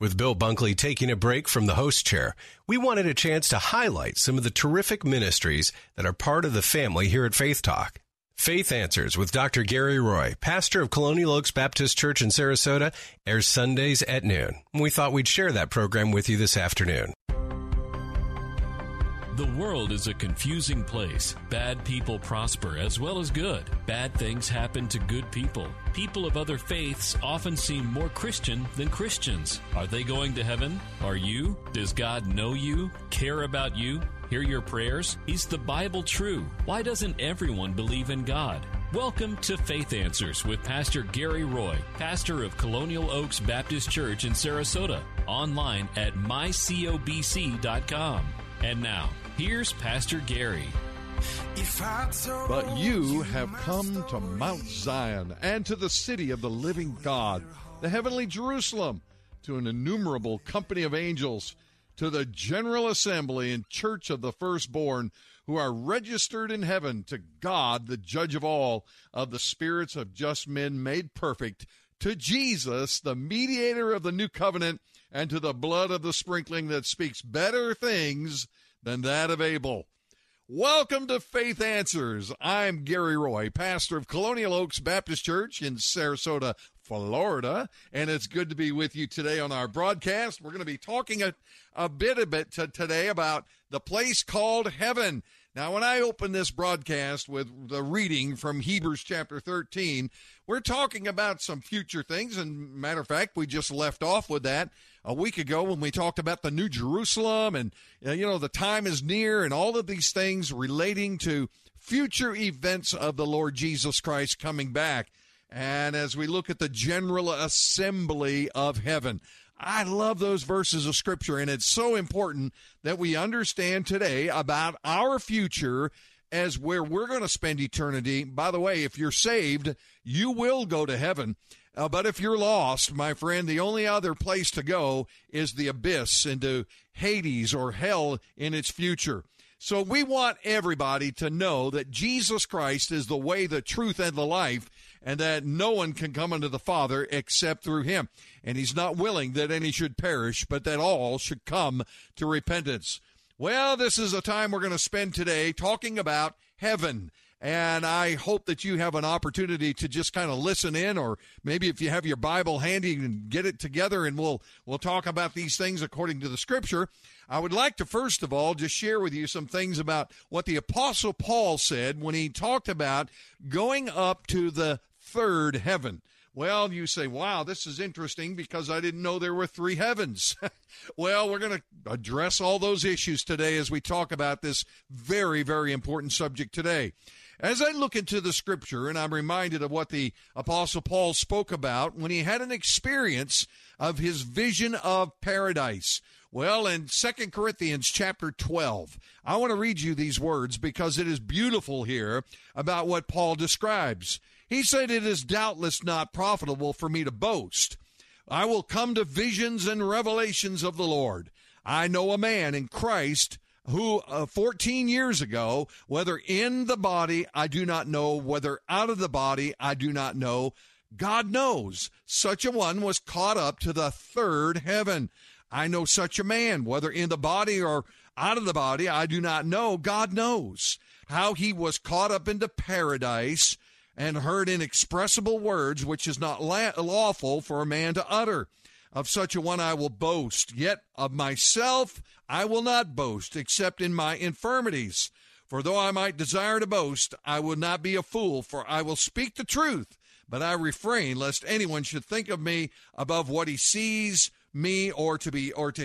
With Bill Bunkley taking a break from the host chair, we wanted a chance to highlight some of the terrific ministries that are part of the family here at Faith Talk. Faith Answers with Dr. Gary Roy, pastor of Colonial Oaks Baptist Church in Sarasota, airs Sundays at noon. We thought we'd share that program with you this afternoon. The world is a confusing place. Bad people prosper as well as good. Bad things happen to good people. People of other faiths often seem more Christian than Christians. Are they going to heaven? Are you? Does God know you? Care about you? Hear your prayers? Is the Bible true? Why doesn't everyone believe in God? Welcome to Faith Answers with Pastor Gary Roy, pastor of Colonial Oaks Baptist Church in Sarasota, online at mycobc.com. And now, here's Pastor Gary. But you have come to Mount Zion and to the city of the living God, the heavenly Jerusalem, to an innumerable company of angels, to the general assembly and church of the firstborn who are registered in heaven, to God, the judge of all, of the spirits of just men made perfect, to Jesus, the mediator of the new covenant, and to the blood of the sprinkling that speaks better things than that of Abel. Welcome to Faith Answers. I'm Gary Roy, pastor of Colonial Oaks Baptist Church in Sarasota, Florida, and it's good to be with you today on our broadcast. We're going to be talking a bit today about the place called heaven. Now, when I open this broadcast with the reading from Hebrews chapter 13, we're talking about some future things. And matter of fact, we just left off with that a week ago when we talked about the New Jerusalem and, the time is near and all of these things relating to future events of the Lord Jesus Christ coming back. And as we look at the general assembly of heaven, I love those verses of Scripture, and it's so important that we understand today about our future as where we're going to spend eternity. By the way, if you're saved, you will go to heaven. But if you're lost, my friend, the only other place to go is the abyss into Hades or hell in its future. So we want everybody to know that Jesus Christ is the way, the truth, and the life, and that no one can come unto the Father except through him. And he's not willing that any should perish, but that all should come to repentance. Well, this is a time we're going to spend today talking about heaven. And I hope that you have an opportunity to just kind of listen in, or maybe if you have your Bible handy, you can get it together and we'll talk about these things according to the Scripture. I would like to, first of all, just share with you some things about what the Apostle Paul said when he talked about going up to the third heaven. Well, you say, wow, this is interesting because I didn't know there were three heavens. Well, we're going to address all those issues today as we talk about this very, very important subject today. As I look into the Scripture, and I'm reminded of what the Apostle Paul spoke about when he had an experience of his vision of paradise. Well, in 2 Corinthians chapter 12, I want to read you these words because it is beautiful here about what Paul describes. He said, "It is doubtless not profitable for me to boast. I will come to visions and revelations of the Lord. I know a man in Christ who 14 years ago, whether in the body, I do not know, whether out of the body, I do not know. God knows. Such a one was caught up to the third heaven. I know such a man, whether in the body or out of the body, I do not know. God knows how he was caught up into paradise and heard inexpressible words, which is not lawful for a man to utter. Of such a one I will boast, yet of myself I will not boast, except in my infirmities. For though I might desire to boast, I would not be a fool, for I will speak the truth, but I refrain, lest anyone should think of me above what he sees me or to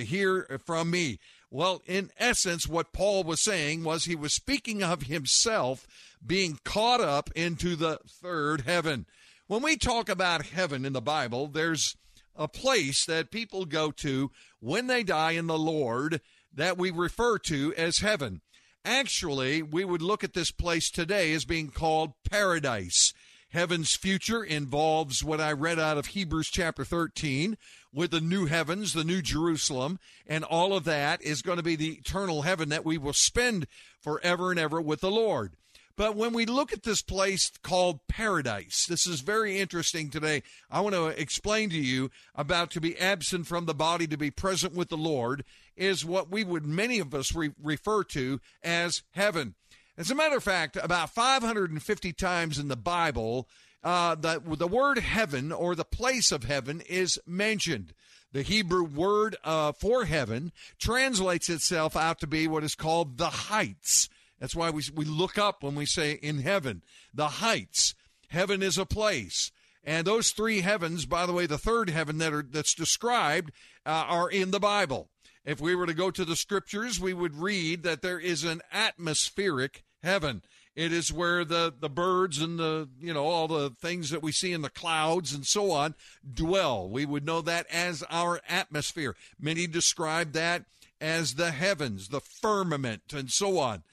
hear from me." Well, in essence, what Paul was saying was he was speaking of himself being caught up into the third heaven. When we talk about heaven in the Bible, there's a place that people go to when they die in the Lord that we refer to as heaven. Actually, we would look at this place today as being called paradise. Heaven's future involves what I read out of Hebrews chapter 13 with the new heavens, the new Jerusalem, and all of that is going to be the eternal heaven that we will spend forever and ever with the Lord. But when we look at this place called paradise, this is very interesting today. I want to explain to you about to be absent from the body, to be present with the Lord, is what we would, many of us, refer to as heaven. As a matter of fact, about 550 times in the Bible, the word heaven or the place of heaven is mentioned. The Hebrew word for heaven translates itself out to be what is called the heights. That's why we look up when we say in heaven, the heights. Heaven is a place. And those three heavens, by the way, the third heaven that's described are in the Bible. If we were to go to the scriptures, we would read that there is an atmospheric heaven. It is where the birds and all the things that we see in the clouds and so on dwell. We would know that as our atmosphere. Many describe that as the heavens, the firmament, and so on.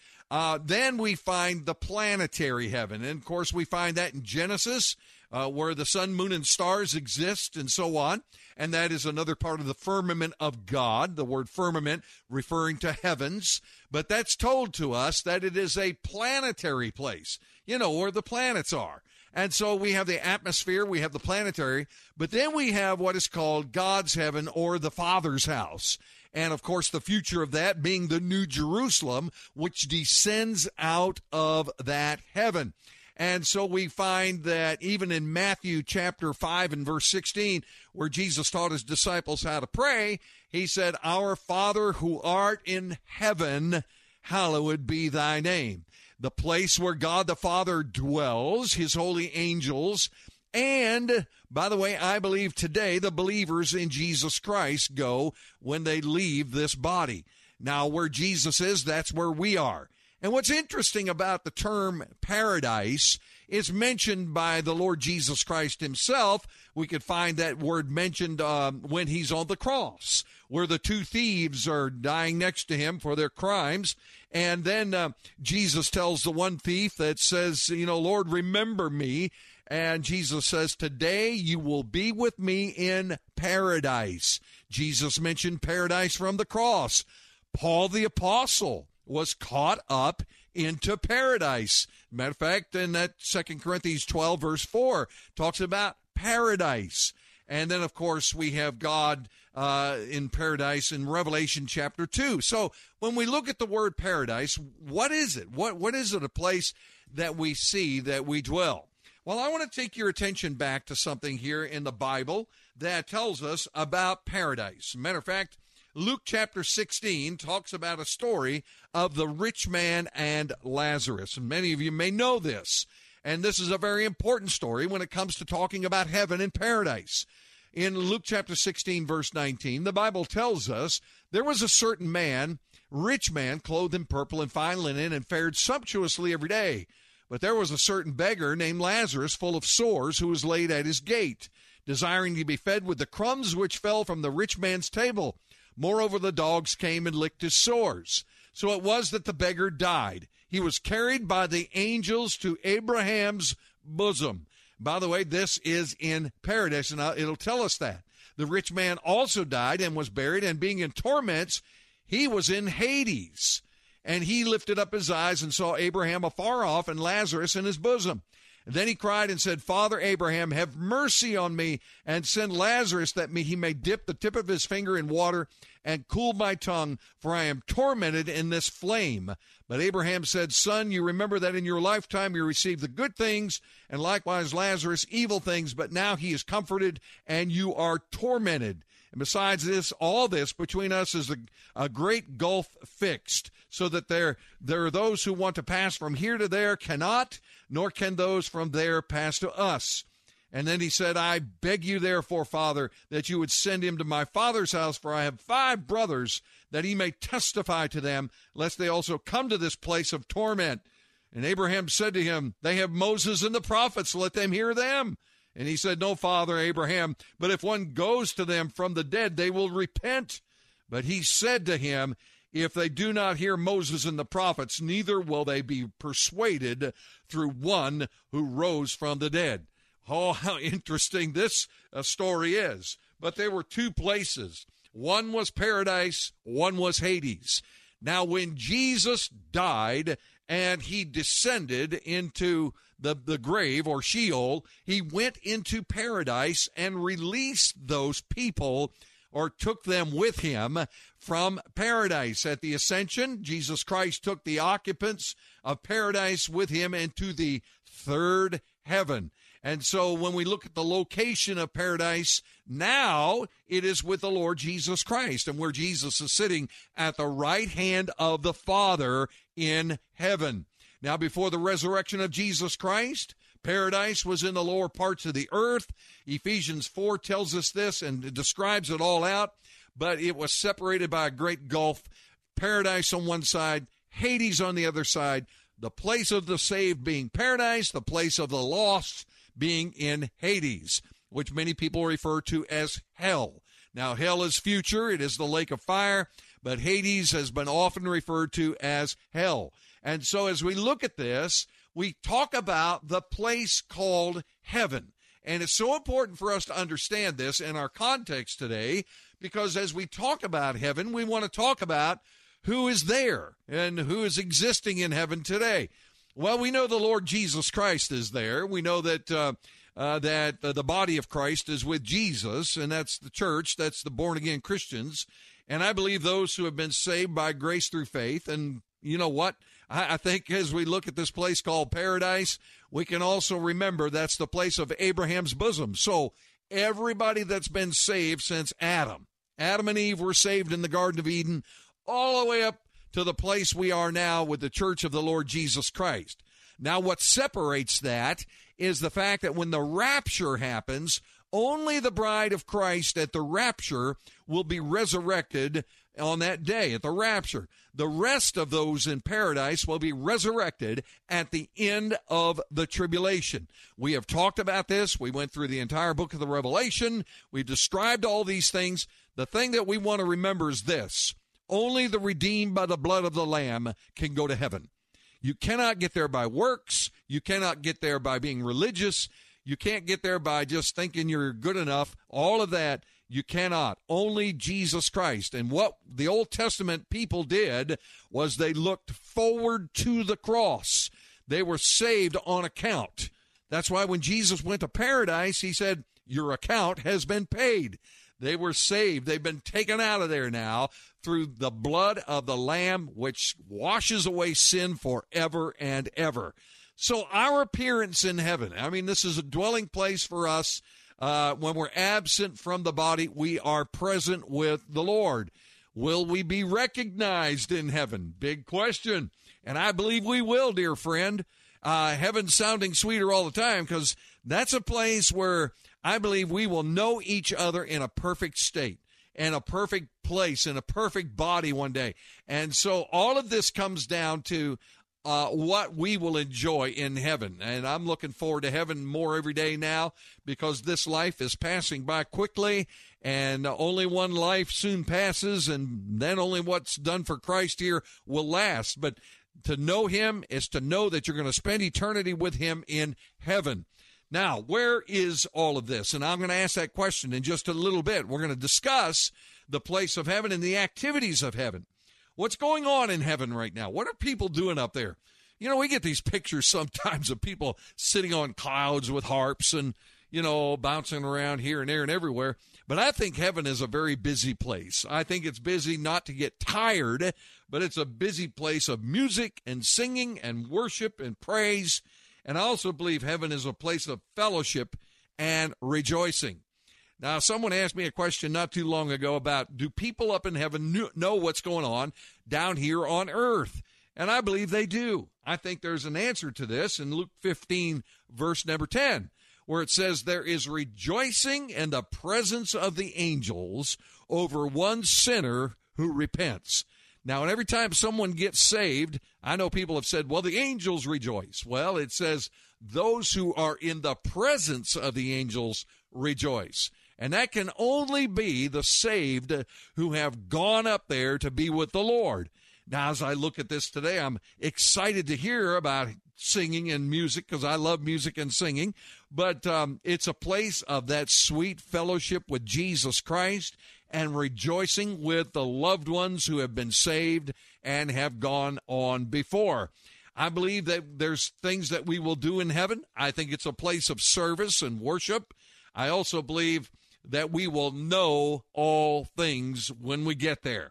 Then we find the planetary heaven. And, of course, we find that in Genesis, where the sun, moon, and stars exist and so on. And that is another part of the firmament of God, the word firmament referring to heavens. But that's told to us that it is a planetary place, where the planets are. And so we have the atmosphere, we have the planetary, but then we have what is called God's heaven or the Father's house. And, of course, the future of that being the New Jerusalem, which descends out of that heaven. And so we find that even in Matthew chapter 5 and verse 16, where Jesus taught his disciples how to pray, he said, "Our Father who art in heaven, hallowed be thy name." The place where God the Father dwells, his holy angels, and, by the way, I believe today the believers in Jesus Christ go when they leave this body. Now, where Jesus is, that's where we are. And what's interesting about the term paradise is mentioned by the Lord Jesus Christ himself. We could find that word mentioned when he's on the cross, where the two thieves are dying next to him for their crimes. And then Jesus tells the one thief that says, "Lord, remember me." And Jesus says, "Today you will be with me in paradise." Jesus mentioned paradise from the cross. Paul the apostle was caught up into paradise. Matter of fact, in that 2 Corinthians 12, verse 4, talks about paradise. And then, of course, we have God in paradise in Revelation chapter 2. So when we look at the word paradise, what is it? What is it, a place that we see, that we dwell? Well, I want to take your attention back to something here in the Bible that tells us about paradise. Matter of fact, Luke chapter 16 talks about a story of the rich man and Lazarus. And many of you may know this. And this is a very important story when it comes to talking about heaven and paradise. In Luke chapter 16, verse 19, the Bible tells us, "There was a certain man, rich man, clothed in purple and fine linen, and fared sumptuously every day. But there was a certain beggar named Lazarus, full of sores, who was laid at his gate, desiring to be fed with the crumbs which fell from the rich man's table. Moreover, the dogs came and licked his sores. So it was that the beggar died. He was carried by the angels to Abraham's bosom." By the way, this is in paradise, and it'll tell us that. "The rich man also died and was buried, and being in torments, he was in Hades. And he lifted up his eyes and saw Abraham afar off and Lazarus in his bosom. And then he cried and said, 'Father Abraham, have mercy on me, and send Lazarus that he may dip the tip of his finger in water and cool my tongue, for I am tormented in this flame.' But Abraham said, 'Son, you remember that in your lifetime you received the good things, and likewise Lazarus evil things, but now he is comforted, and you are tormented. And besides this, all this between us is a great gulf fixed, so that there are those who want to pass from here to there cannot, nor can those from there pass to us.' And then he said, 'I beg you therefore, Father, that you would send him to my father's house, for I have 5 brothers, that he may testify to them, lest they also come to this place of torment.' And Abraham said to him, 'They have Moses and the prophets, let them hear them.' And he said, no, Father Abraham, but if one goes to them from the dead, they will repent. But he said to him, if they do not hear Moses and the prophets, neither will they be persuaded through one who rose from the dead. Oh, how interesting this story is. But there were two places. One was paradise, one was Hades. Now, when Jesus died and he descended into the grave or Sheol, he went into paradise and released those people or took them with him from paradise. At the ascension, Jesus Christ took the occupants of paradise with him into the third heaven. And so when we look at the location of paradise, now it is with the Lord Jesus Christ, and where Jesus is sitting at the right hand of the Father in heaven. Now, before the resurrection of Jesus Christ, paradise was in the lower parts of the earth. Ephesians 4 tells us this and describes it all out, but it was separated by a great gulf. Paradise on one side, Hades on the other side, the place of the saved being paradise, the place of the lost being in Hades, which many people refer to as hell. Now, hell is future. It is the lake of fire, but Hades has been often referred to as hell. And so as we look at this, we talk about the place called heaven. And it's so important for us to understand this in our context today, because as we talk about heaven, we want to talk about who is there and who is existing in heaven today. Well, we know the Lord Jesus Christ is there. We know that that the body of Christ is with Jesus, and that's the church, that's the born-again Christians. And I believe those who have been saved by grace through faith. And you know what? I think as we look at this place called paradise, we can also remember that's the place of Abraham's bosom. So everybody that's been saved since Adam and Eve were saved in the Garden of Eden, all the way up to the place we are now with the church of the Lord Jesus Christ. Now, what separates that is the fact that when the rapture happens, only the bride of Christ at the rapture will be resurrected on that day at the rapture. The rest of those in paradise will be resurrected at the end of the tribulation. We have talked about this. We went through the entire book of the Revelation. We described all these things. The thing that we want to remember is this. Only the redeemed by the blood of the Lamb can go to heaven. You cannot get there by works. You cannot get there by being religious. You can't get there by just thinking you're good enough. All of that, you cannot. Only Jesus Christ. And what the Old Testament people did was they looked forward to the cross. They were saved on account. That's why when Jesus went to paradise, he said, your account has been paid. They were saved. They've been taken out of there now through the blood of the Lamb, which washes away sin forever and ever. So our appearance in heaven, I mean, this is a dwelling place for us. When we're absent from the body, we are present with the Lord. Will we be recognized in heaven? Big question. And I believe we will, dear friend. Heaven's sounding sweeter all the time, because that's a place where I believe we will know each other in a perfect state and a perfect place and a perfect body one day. And so all of this comes down to what we will enjoy in heaven. And I'm looking forward to heaven more every day now, because this life is passing by quickly, and only one life soon passes, and then only what's done for Christ here will last. But to know him is to know that you're going to spend eternity with him in heaven. Now, where is all of this? And I'm going to ask that question in just a little bit. We're going to discuss the place of heaven and the activities of heaven. What's going on in heaven right now? What are people doing up there? You know, we get these pictures sometimes of people sitting on clouds with harps and, you know, bouncing around here and there and everywhere. But I think heaven is a very busy place. I think it's busy not to get tired, but it's a busy place of music and singing and worship and praise. And I also believe heaven is a place of fellowship and rejoicing. Now, someone asked me a question not too long ago about, do people up in heaven know what's going on down here on earth? And I believe they do. I think there's an answer to this in Luke 15, verse number 10, where it says, there is rejoicing in the presence of the angels over one sinner who repents. Now, and every time someone gets saved, I know people have said, well, the angels rejoice. Well, it says those who are in the presence of the angels rejoice. And that can only be the saved who have gone up there to be with the Lord. Now, as I look at this today, I'm excited to hear about singing and music because I love music and singing. But it's a place of that sweet fellowship with Jesus Christ and rejoicing with the loved ones who have been saved and have gone on before. I believe that there's things that we will do in heaven. I think it's a place of service and worship. I also believe that we will know all things when we get there.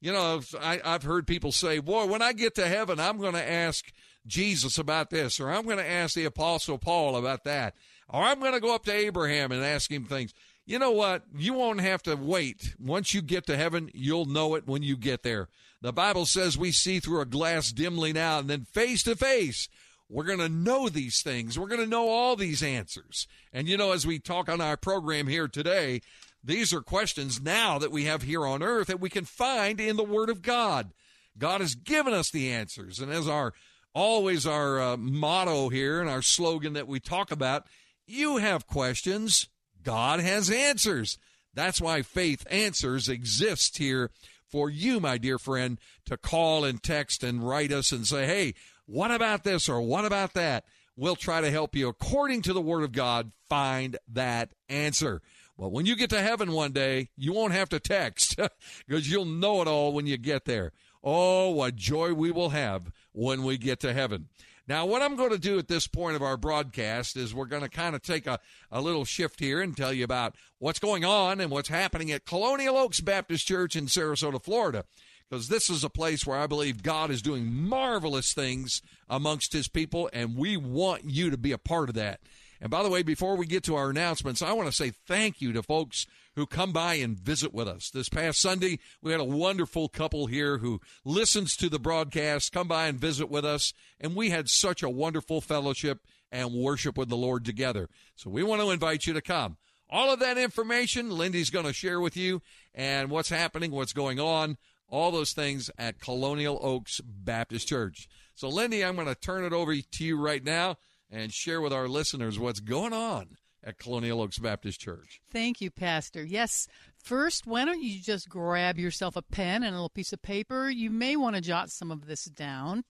You know, I've heard people say, boy, when I get to heaven, I'm going to ask Jesus about this, or I'm going to ask the Apostle Paul about that, or I'm going to go up to Abraham and ask him things. You know what? You won't have to wait. Once you get to heaven, you'll know it when you get there. The Bible says we see through a glass dimly now and then face to face. We're going to know these things. We're going to know all these answers. And, you know, as we talk on our program here today, these are questions now that we have here on earth that we can find in the Word of God. God has given us the answers. And as our motto here and our slogan that we talk about, you have questions, God has answers. That's why Faith Answers exists here for you, my dear friend, to call and text and write us and say, hey, what about this or what about that? We'll try to help you, according to the Word of God, find that answer. But when you get to heaven one day, you won't have to text because you'll know it all when you get there. Oh, what joy we will have when we get to heaven. Now, what I'm going to do at this point of our broadcast is we're going to kind of take a little shift here and tell you about what's going on and what's happening at Colonial Oaks Baptist Church in Sarasota, Florida. Because this is a place where I believe God is doing marvelous things amongst his people, and we want you to be a part of that. And by the way, before we get to our announcements, I want to say thank you to folks who come by and visit with us. This past Sunday, we had a wonderful couple here who listens to the broadcast, come by and visit with us, and we had such a wonderful fellowship and worship with the Lord together. So we want to invite you to come. All of that information, Lindy's going to share with you, and what's happening, what's going on, all those things at Colonial Oaks Baptist Church. So, Lindy, I'm going to turn it over to you right now and share with our listeners what's going on at Colonial Oaks Baptist Church. Thank you, Pastor. Yes. First, why don't you just grab yourself a pen and a little piece of paper? You may want to jot some of this down.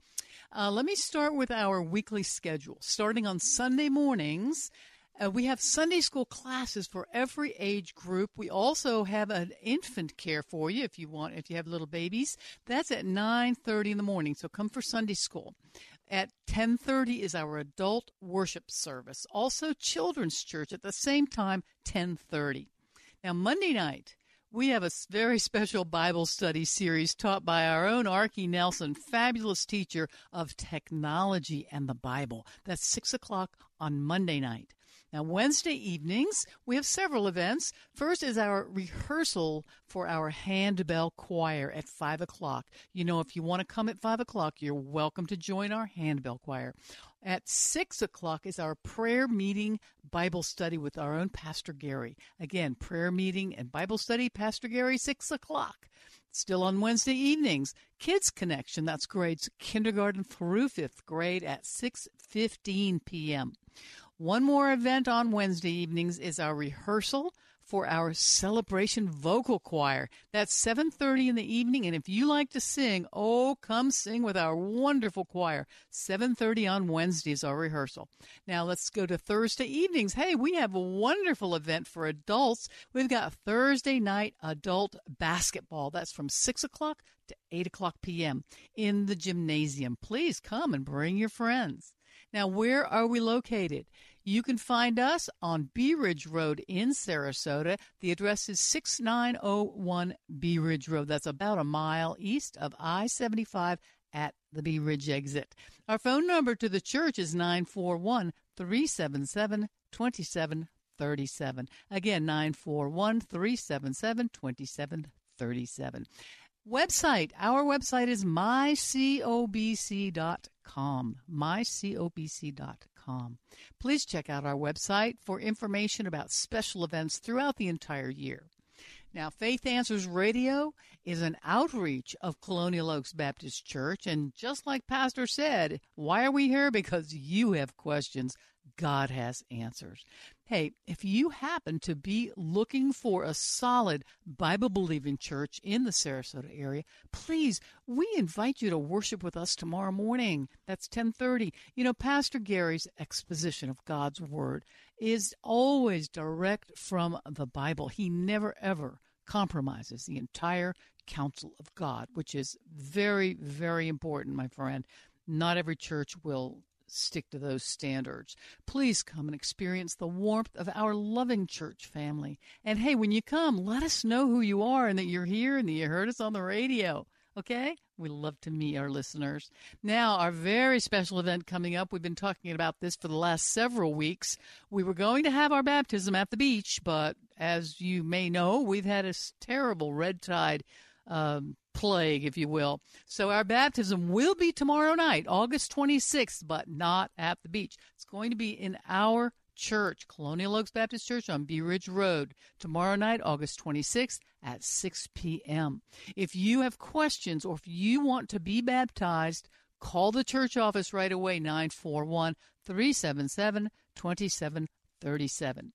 Let me start with our weekly schedule. Starting on Sunday mornings, we have Sunday school classes for every age group. We also have an infant care for you if you have little babies. That's at 9:30 in the morning, so come for Sunday school. At 10:30 is our adult worship service. Also, children's church at the same time, 10:30. Now, Monday night, we have a very special Bible study series taught by our own Arky Nelson, fabulous teacher of technology and the Bible. That's 6 o'clock on Monday night. Now, Wednesday evenings, we have several events. First is our rehearsal for our handbell choir at 5 o'clock. You know, if you want to come at 5 o'clock, you're welcome to join our handbell choir. At 6 o'clock is our prayer meeting Bible study with our own Pastor Gary. Again, prayer meeting and Bible study, Pastor Gary, 6 o'clock. Still on Wednesday evenings, Kids Connection, that's grades kindergarten through fifth grade at 6:15 p.m. One more event on Wednesday evenings is our rehearsal for our celebration vocal choir. That's 7:30 in the evening, and if you like to sing, come sing with our wonderful choir. 7:30 on Wednesday is our rehearsal. Now let's go to Thursday evenings. Hey, we have a wonderful event for adults. We've got Thursday night adult basketball. That's from 6 o'clock to 8 o'clock p.m. in the gymnasium. Please come and bring your friends. Now, where are we located? You can find us on Bee Ridge Road in Sarasota. The address is 6901 Bee Ridge Road. That's about a mile east of I-75 at the Bee Ridge exit. Our phone number to the church is 941-377-2737. Again, 941-377-2737. Website. Our website is mycobc.com. mycobc.com. Please check out our website for information about special events throughout the entire year. Now, Faith Answers Radio is an outreach of Colonial Oaks Baptist Church. And just like Pastor said, why are we here? Because you have questions. God has answers. Hey, if you happen to be looking for a solid Bible-believing church in the Sarasota area, please, we invite you to worship with us tomorrow morning. That's 10:30. You know, Pastor Gary's exposition of God's Word is always direct from the Bible. He never, ever compromises the entire counsel of God, which is very, very important, my friend. Not every church will stick to those standards. Please come and experience the warmth of our loving church family. And hey, when you come, let us know who you are and that you're here and that you heard us on the radio. Okay? We love to meet our listeners. Now, our very special event coming up. We've been talking about this for the last several weeks. We were going to have our baptism at the beach, but as you may know, we've had a terrible red tide plague, if you will. So our baptism will be tomorrow night, August 26th, but not at the beach. It's going to be in our church, Colonial Oaks Baptist Church on Bee Ridge Road, tomorrow night, August 26th at 6 p.m. If you have questions or if you want to be baptized, call the church office right away, 941-377-2737.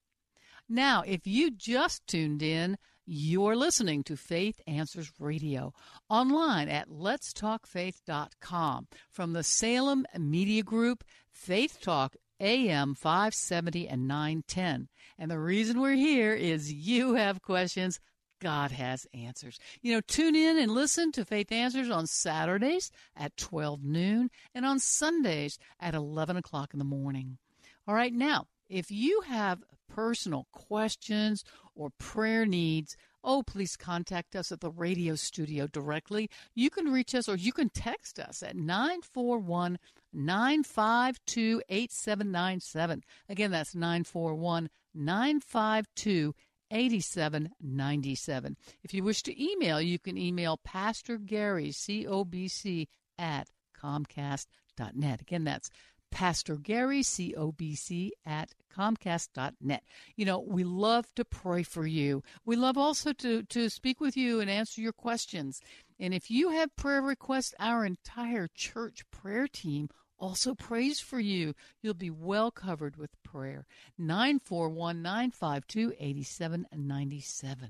Now, if you just tuned in, you're listening to Faith Answers Radio, online at letstalkfaith.com. From the Salem Media Group, Faith Talk, AM 570 and 910. And the reason we're here is you have questions, God has answers. You know, tune in and listen to Faith Answers on Saturdays at 12 noon and on Sundays at 11 o'clock in the morning. All right, now, if you have personal questions or prayer needs, oh, please contact us at the radio studio directly. You can reach us or you can text us at 941-952-8797. Again, that's 941-952-8797. If you wish to email, you can email Pastor Gary, COBC, at Comcast.net. Again, that's Pastor Gary, COBC, at Comcast.net. You know, we love to pray for you. We love also to speak with you and answer your questions. And if you have prayer requests, our entire church prayer team also prays for you. You'll be well covered with prayer. 941-952-8797.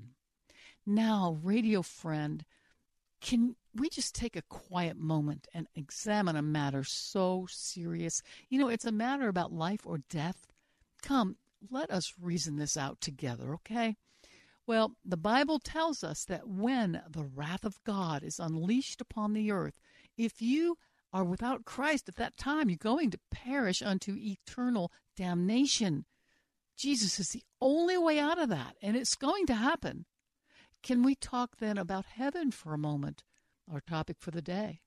Now, radio friend, can we just take a quiet moment and examine a matter so serious? You know, it's a matter about life or death. Come, let us reason this out together, okay? Well, the Bible tells us that when the wrath of God is unleashed upon the earth, if you are without Christ at that time, you're going to perish unto eternal damnation. Jesus is the only way out of that, and it's going to happen. Can we talk then about heaven for a moment? Our topic for the day.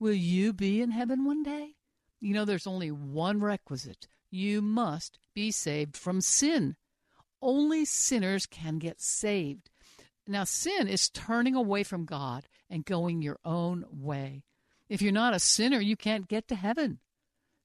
Will you be in heaven one day? You know, there's only one requisite. You must be saved from sin. Only sinners can get saved. Now, sin is turning away from God and going your own way. If you're not a sinner, you can't get to heaven.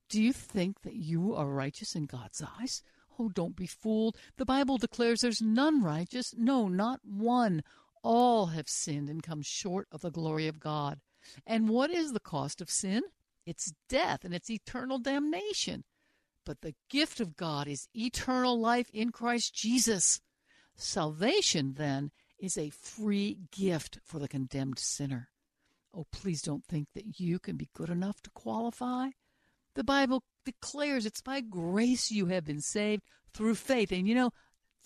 Do you think that you are righteous in God's eyes? Oh, don't be fooled. The Bible declares there's none righteous. No, not one. All have sinned and come short of the glory of God. And what is the cost of sin? It's death and it's eternal damnation. But the gift of God is eternal life in Christ Jesus. Salvation, then, is a free gift for the condemned sinner. Oh, please don't think that you can be good enough to qualify. The Bible declares it's by grace you have been saved through faith. And you know,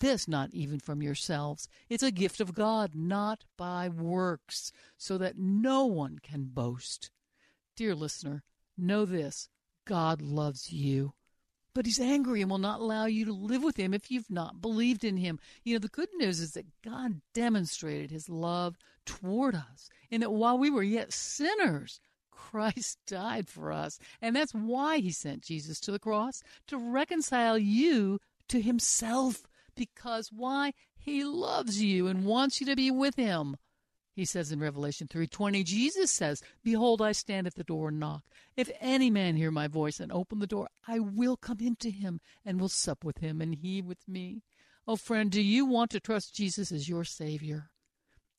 this not even from yourselves. It's a gift of God, not by works, so that no one can boast. Dear listener, know this. God loves you, but he's angry and will not allow you to live with him if you've not believed in him. You know, the good news is that God demonstrated his love toward us, and that while we were yet sinners, Christ died for us. And that's why he sent Jesus to the cross, to reconcile you to himself. Because why? He loves you and wants you to be with him. He says in Revelation 3:20, Jesus says, "Behold, I stand at the door and knock. If any man hear my voice and open the door, I will come into him and will sup with him and he with me." Oh, friend, do you want to trust Jesus as your Savior?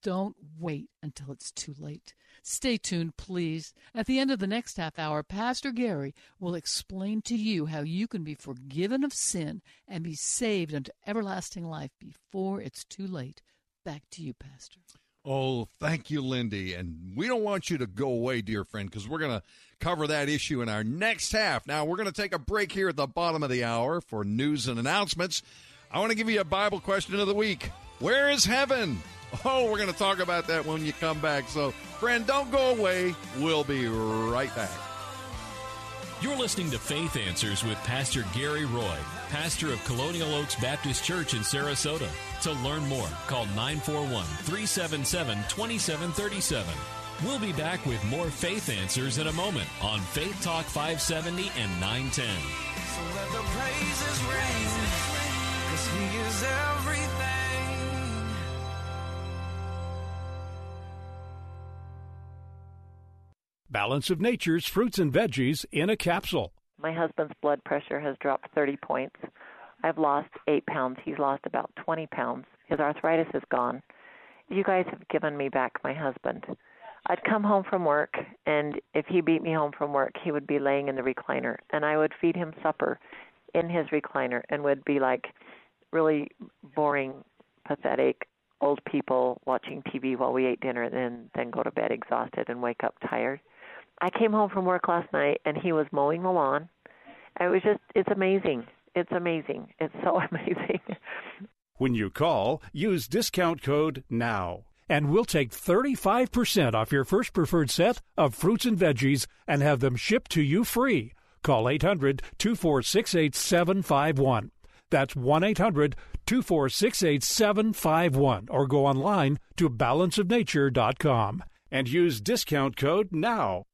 Don't wait until it's too late. Stay tuned, please. At the end of the next half hour, Pastor Gary will explain to you how you can be forgiven of sin and be saved unto everlasting life before it's too late. Back to you, Pastor. Oh, thank you, Lindy. And we don't want you to go away, dear friend, because we're going to cover that issue in our next half. Now, we're going to take a break here at the bottom of the hour for news and announcements. I want to give you a Bible question of the week. Where is heaven? Oh, we're going to talk about that when you come back. So, friend, don't go away. We'll be right back. You're listening to Faith Answers with Pastor Gary Roy, pastor of Colonial Oaks Baptist Church in Sarasota. To learn more, call 941-377-2737. We'll be back with more Faith Answers in a moment on Faith Talk 570 and 910. So let the praises ring, 'cause He is everything. Balance of Nature's fruits and veggies in a capsule. My husband's blood pressure has dropped 30 points. I've lost 8 pounds. He's lost about 20 pounds. His arthritis is gone. You guys have given me back my husband. I'd come home from work, and if he beat me home from work, he would be laying in the recliner, and I would feed him supper in his recliner and would be like really boring, pathetic old people watching TV while we ate dinner and then go to bed exhausted and wake up tired. I came home from work last night, and he was mowing the lawn. It's amazing. It's amazing. It's so amazing. When you call, use discount code NOW, and we'll take 35% off your first preferred set of fruits and veggies and have them shipped to you free. Call 800-246-8751. That's 1-800-246-8751, or go online to balanceofnature.com. and use discount code NOW.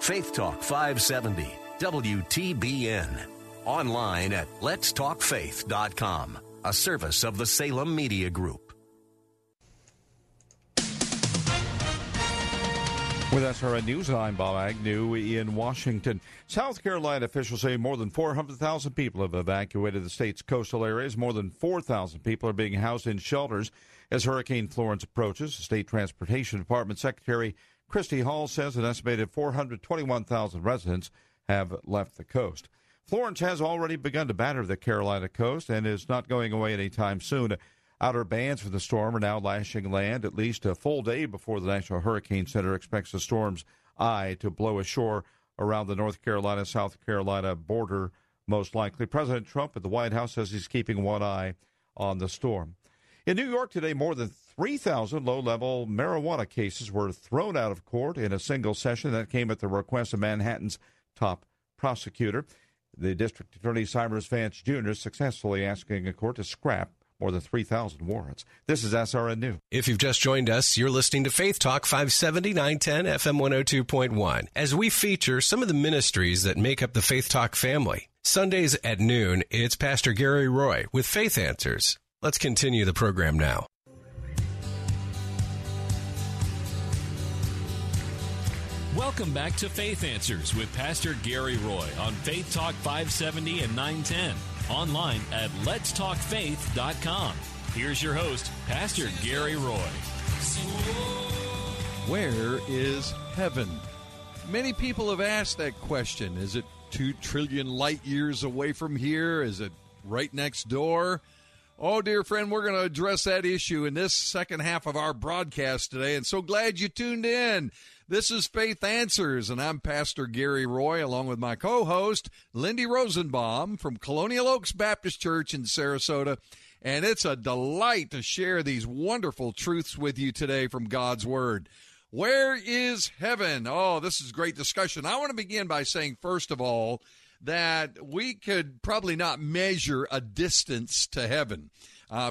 Faith Talk 570, WTBN. Online at letstalkfaith.com, a service of the Salem Media Group. With SRN News, I'm Bob Agnew in Washington. South Carolina officials say more than 400,000 people have evacuated the state's coastal areas. More than 4,000 people are being housed in shelters as Hurricane Florence approaches. The State Transportation Department Secretary Christy Hall says an estimated 421,000 residents have left the coast. Florence has already begun to batter the Carolina coast and is not going away anytime soon. Outer bands for the storm are now lashing land at least a full day before the National Hurricane Center expects the storm's eye to blow ashore around the North Carolina-South Carolina border, most likely. President Trump at the White House says he's keeping one eye on the storm. In New York today, more than 3,000 low-level marijuana cases were thrown out of court in a single session. That came at the request of Manhattan's top prosecutor. The district attorney, Cyrus Vance Jr., successfully asking a court to scrap more than 3,000 warrants. This is SRN News. If you've just joined us, you're listening to Faith Talk 570, 910, FM 102.1, as we feature some of the ministries that make up the Faith Talk family. Sundays at noon, it's Pastor Gary Roy with Faith Answers. Let's continue the program now. Welcome back to Faith Answers with Pastor Gary Roy on Faith Talk 570 and 910, online at letstalkfaith.com. Here's your host, Pastor Gary Roy. Where is heaven? Many people have asked that question. Is it 2 trillion light years away from here? Is it right next door? Oh, dear friend, we're going to address that issue in this second half of our broadcast today, and so glad you tuned in. This is Faith Answers, and I'm Pastor Gary Roy, along with my co-host, Lindy Rosenbaum from Colonial Oaks Baptist Church in Sarasota, and it's a delight to share these wonderful truths with you today from God's Word. Where is heaven? Oh, this is great discussion. I want to begin by saying, first of all, that we could probably not measure a distance to heaven.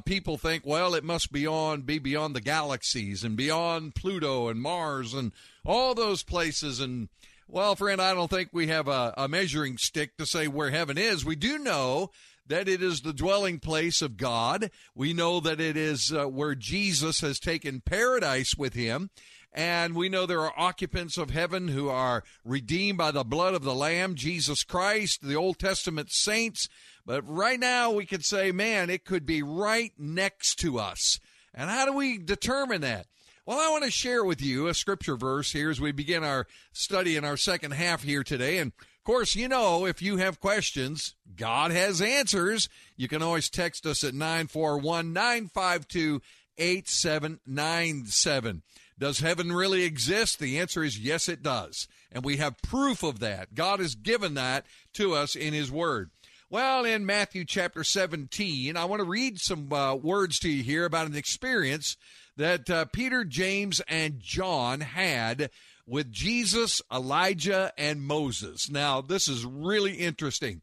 People think, well, it must be beyond the galaxies and beyond Pluto and Mars and all those places. And, well, friend, I don't think we have a measuring stick to say where heaven is. We do know that it is the dwelling place of God. We know that it is where Jesus has taken paradise with him. And we know there are occupants of heaven who are redeemed by the blood of the Lamb, Jesus Christ, the Old Testament saints. But right now we could say, man, it could be right next to us. And how do we determine that? Well, I want to share with you a scripture verse here as we begin our study in our second half here today. And, of course, you know, if you have questions, God has answers. You can always text us at 941-952-8797. Does heaven really exist? The answer is yes, it does. And we have proof of that. God has given that to us in his word. Well, in Matthew chapter 17, I want to read some words to you here about an experience that Peter, James, and John had with Jesus, Elijah, and Moses. Now, this is really interesting.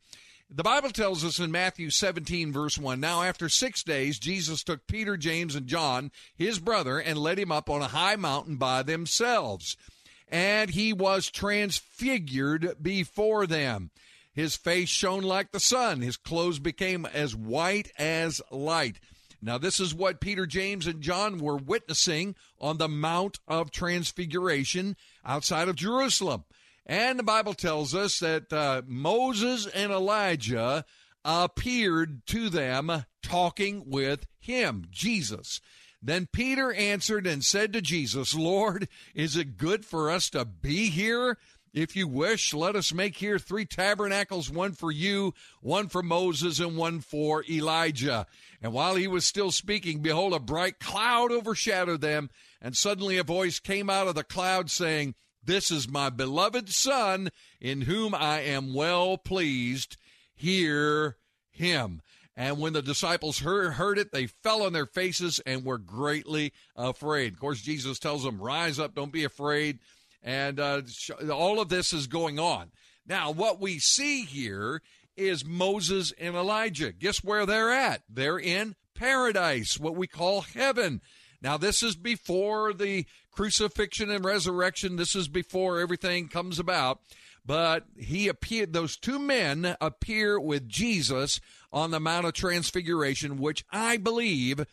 The Bible tells us in Matthew 17, verse 1, now after 6 days, Jesus took Peter, James, and John, his brother, and led him up on a high mountain by themselves. And he was transfigured before them. His face shone like the sun. His clothes became as white as light. Now, this is what Peter, James, and John were witnessing on the Mount of Transfiguration outside of Jerusalem. And the Bible tells us that Moses and Elijah appeared to them talking with him, Jesus. Then Peter answered and said to Jesus, Lord, is it good for us to be here? If you wish, let us make here 3 tabernacles, one for you, one for Moses, and one for Elijah. And while he was still speaking, behold, a bright cloud overshadowed them, and suddenly a voice came out of the cloud saying, This is my beloved Son, in whom I am well pleased. Hear him. And when the disciples heard it, they fell on their faces and were greatly afraid. Of course, Jesus tells them, rise up, don't be afraid. And all of this is going on. Now, what we see here is Moses and Elijah. Guess where they're at? They're in paradise, what we call heaven. Now, this is before the crucifixion and resurrection. This is before everything comes about. But those two men appear with Jesus on the Mount of Transfiguration, which I believe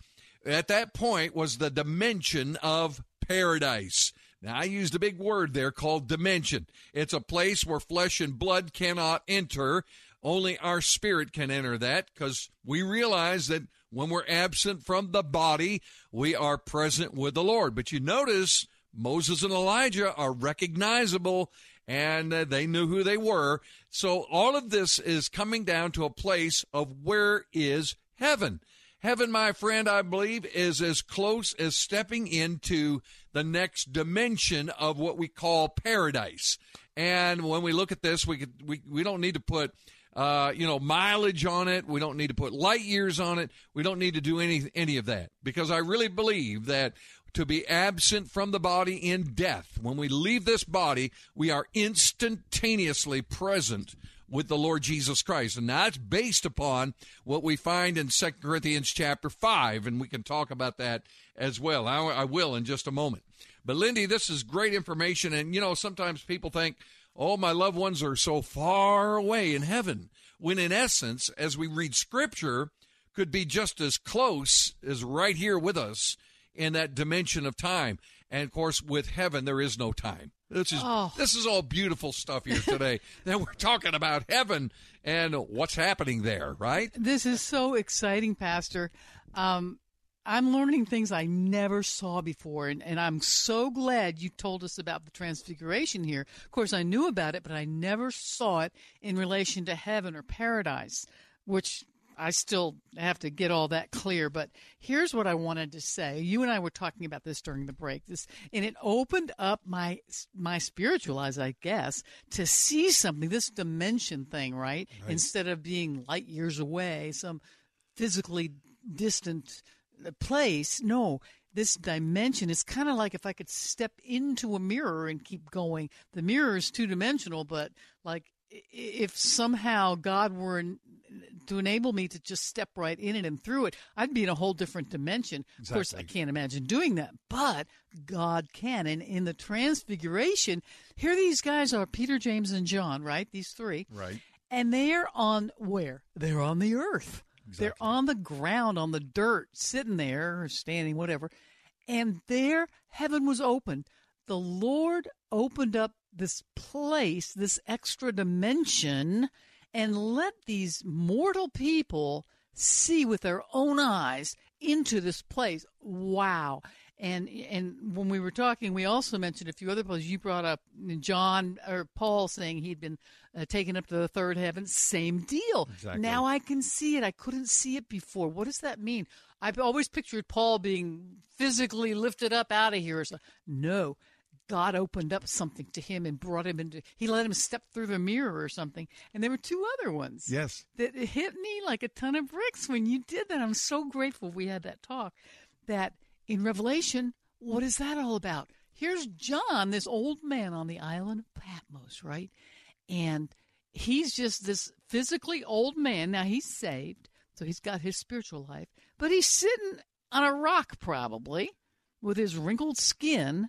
at that point was the dimension of paradise. Now, I used a big word there called dimension. It's a place where flesh and blood cannot enter. Only our spirit can enter that, because we realize that when we're absent from the body, we are present with the Lord. But you notice Moses and Elijah are recognizable, and they knew who they were. So all of this is coming down to a place of where is heaven. Heaven, my friend, I believe, is as close as stepping into the next dimension of what we call paradise. And when we look at this, we don't need to put mileage on it. We don't need to put light years on it. We don't need to do any of that, because I really believe that to be absent from the body in death, when we leave this body, we are instantaneously present with the Lord Jesus Christ. And that's based upon what we find in 2 Corinthians chapter 5, and we can talk about that as well. I will in just a moment. But, Lindy, this is great information, and, you know, sometimes people think, oh, my loved ones are so far away in heaven, when in essence, as we read Scripture, could be just as close as right here with us in that dimension of time. And, of course, with heaven, there is no time. This is all beautiful stuff here today. Now we're talking about heaven and what's happening there, right? This is so exciting, Pastor. I'm learning things I never saw before, and I'm so glad you told us about the transfiguration here. Of course, I knew about it, but I never saw it in relation to heaven or paradise, which I still have to get all that clear. But here's what I wanted to say. You and I were talking about this during the break, and it opened up my spiritual eyes, I guess, to see something, this dimension thing, right? Instead of being light years away, some physically distant place. No, this dimension is kind of like if I could step into a mirror and keep going. The mirror is two-dimensional, but like if somehow God were to enable me to just step right in it and through it, I'd be in a whole different dimension. Exactly. Of course, I can't imagine doing that, but God can. And in the Transfiguration, here these guys are, Peter, James, and John, right? These three. Right. And they're on where? They're on the earth. Exactly. They're on the ground, on the dirt, sitting there or standing, whatever. And there, heaven was opened. The Lord opened up this place, this extra dimension, and let these mortal people see with their own eyes into this place. Wow. And when we were talking, we also mentioned a few other places. You brought up John or Paul saying he'd been taken up to the third heaven. Same deal. Exactly. Now I can see it. I couldn't see it before. What does that mean? I've always pictured Paul being physically lifted up out of here. No, God opened up something to him and brought him into, he let him step through the mirror or something. And there were two other ones. Yes. That hit me like a ton of bricks when you did that. I'm so grateful we had that talk. That in Revelation, what is that all about? Here's John, this old man on the island of Patmos, right? And he's just this physically old man. Now, he's saved, so he's got his spiritual life. But he's sitting on a rock probably with his wrinkled skin,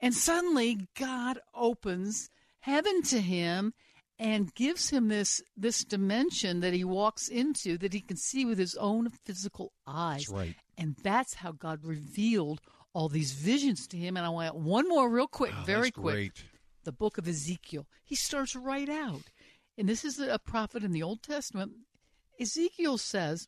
and suddenly God opens heaven to him and gives him this dimension that he walks into that he can see with his own physical eyes. That's right. And that's how God revealed all these visions to him. And I want one more real quick, very quick. Great. The book of Ezekiel. He starts right out. And this is a prophet in the Old Testament. Ezekiel says,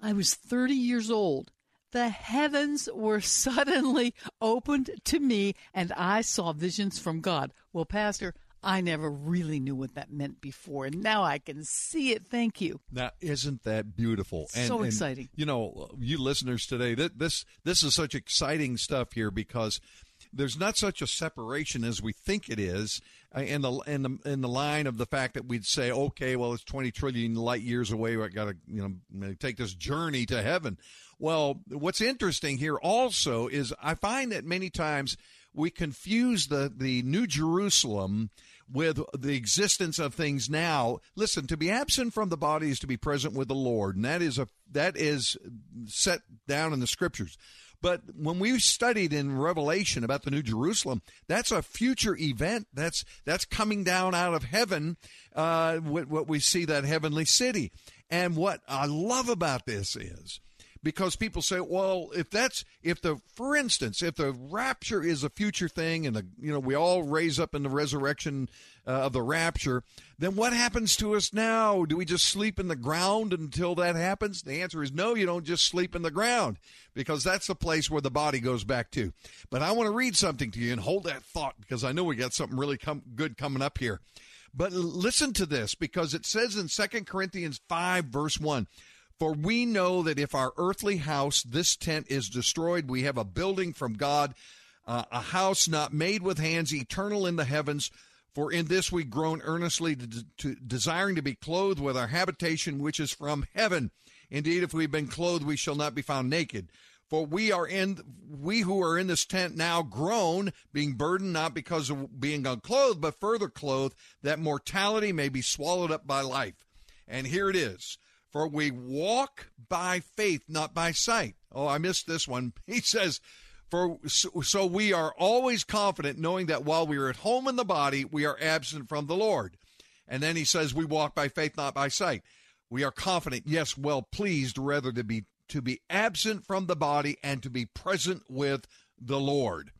I was 30 years old. The heavens were suddenly opened to me, and I saw visions from God. Well, Pastor, I never really knew what that meant before, and now I can see it. Thank you. Now, isn't that beautiful? And, so exciting. And, you know, you listeners today, this is such exciting stuff here because there's not such a separation as we think it is in the line of the fact that we'd say, okay, well, it's 20 trillion light years away. I got to take this journey to heaven. Well, what's interesting here also is I find that many times we confuse the New Jerusalem with the existence of things now. Listen, to be absent from the body is to be present with the Lord, and that is set down in the Scriptures. But when we studied in Revelation about the New Jerusalem, that's a future event. That's coming down out of heaven, what we see, that heavenly city. And what I love about this is, because people say, well, if the rapture is a future thing, and we all raise up in the resurrection of the rapture, then what happens to us now? Do we just sleep in the ground until that happens? The answer is no, you don't just sleep in the ground, because that's the place where the body goes back to. But I want to read something to you, and hold that thought, because I know we got something really good coming up here. But listen to this, because it says in 2 Corinthians 5, verse 1, for we know that if our earthly house, this tent, is destroyed, we have a building from God, a house not made with hands, eternal in the heavens. For in this we groan earnestly, desiring to be clothed with our habitation, which is from heaven. Indeed, if we've been clothed, we shall not be found naked. For we who are in this tent now groan, being burdened, not because of being unclothed, but further clothed, that mortality may be swallowed up by life. And here it is. For we walk by faith, not by sight. Oh, I missed this one. He says, so we are always confident, knowing that while we are at home in the body, we are absent from the Lord. And then he says, we walk by faith, not by sight. We are confident, yes, well pleased, rather to be absent from the body and to be present with the Lord.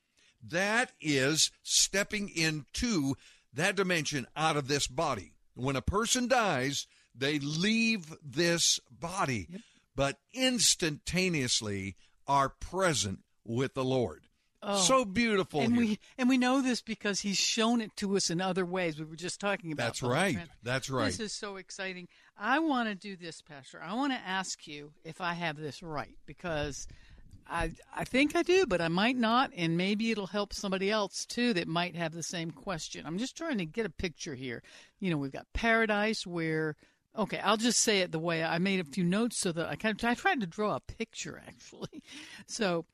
That is stepping into that dimension out of this body. When a person dies, they leave this body, yep, but instantaneously are present with the Lord. Oh, so beautiful. And here. We know this because he's shown it to us in other ways. We were just talking about. That's right. That's right. This is so exciting. I want to do this, Pastor. I want to ask you if I have this right, because I think I do, but I might not, and maybe it'll help somebody else, too, that might have the same question. I'm just trying to get a picture here. We've got paradise where... Okay, I'll just say it the way I made a few notes so that I tried to draw a picture, actually. So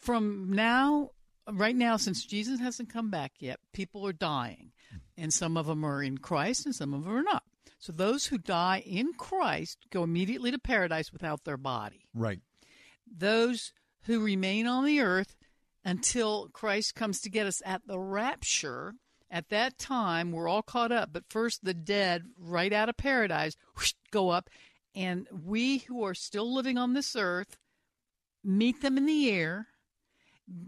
from now, right now, since Jesus hasn't come back yet, people are dying, and some of them are in Christ and some of them are not. So those who die in Christ go immediately to paradise without their body. Right. Those who remain on the earth until Christ comes to get us at the rapture, at that time, we're all caught up. But first, the dead, right out of paradise, whoosh, go up. And we who are still living on this earth meet them in the air.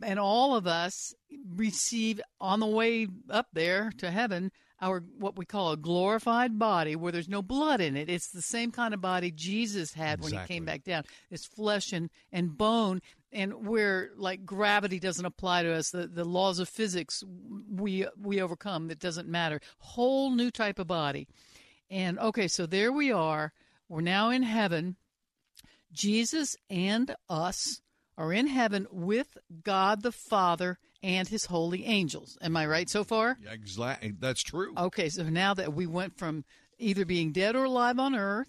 And all of us receive on the way up there to heaven our what we call a glorified body where there's no blood in it. It's the same kind of body Jesus had when he came back down. It's flesh and bone, and where like gravity doesn't apply to us, the laws of physics we overcome, that doesn't matter. Whole new type of body. And okay, so there we are. We're now in heaven. Jesus and us are in heaven with God the Father and his holy angels. Am I right so far? Yeah, exactly. That's true. Okay, so now that we went from either being dead or alive on earth